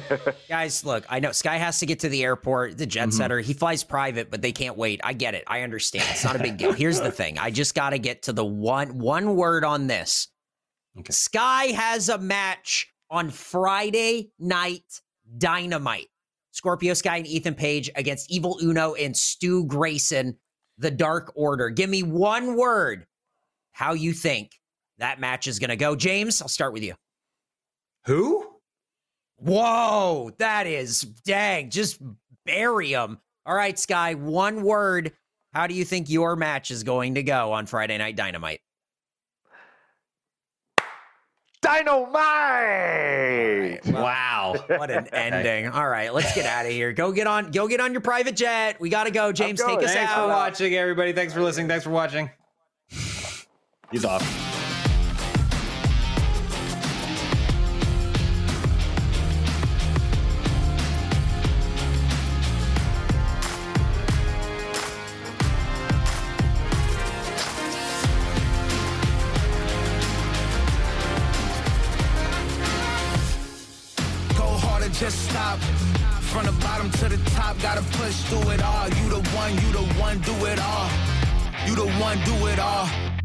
guys, look, I know Sky has to get to the airport, the jet mm-hmm. setter. He flies private, but they can't wait. I get it. I understand. It's not a big deal. Here's the thing. I just got to get to the one one word on this. Okay. Sky has a match on Friday night Dynamite. Scorpio Sky and Ethan Page against Evil Uno and Stu Grayson, the Dark Order. Give me one word how you think that match is going to go. James, I'll start with you. Who? Whoa, that is, dang, just bury him. All right, Sky, one word. How do you think your match is going to go on Friday Night Dynamite? Dynamite! Well, wow, what an ending. All right, let's get out of here. Go get on Go get on your private jet. We got to go. James, take us out. Thanks for watching, everybody. Thanks for listening. Thanks for watching. He's off. From the bottom to the top, gotta push through it all. You the one, you the one, do it all. You the one, do it all.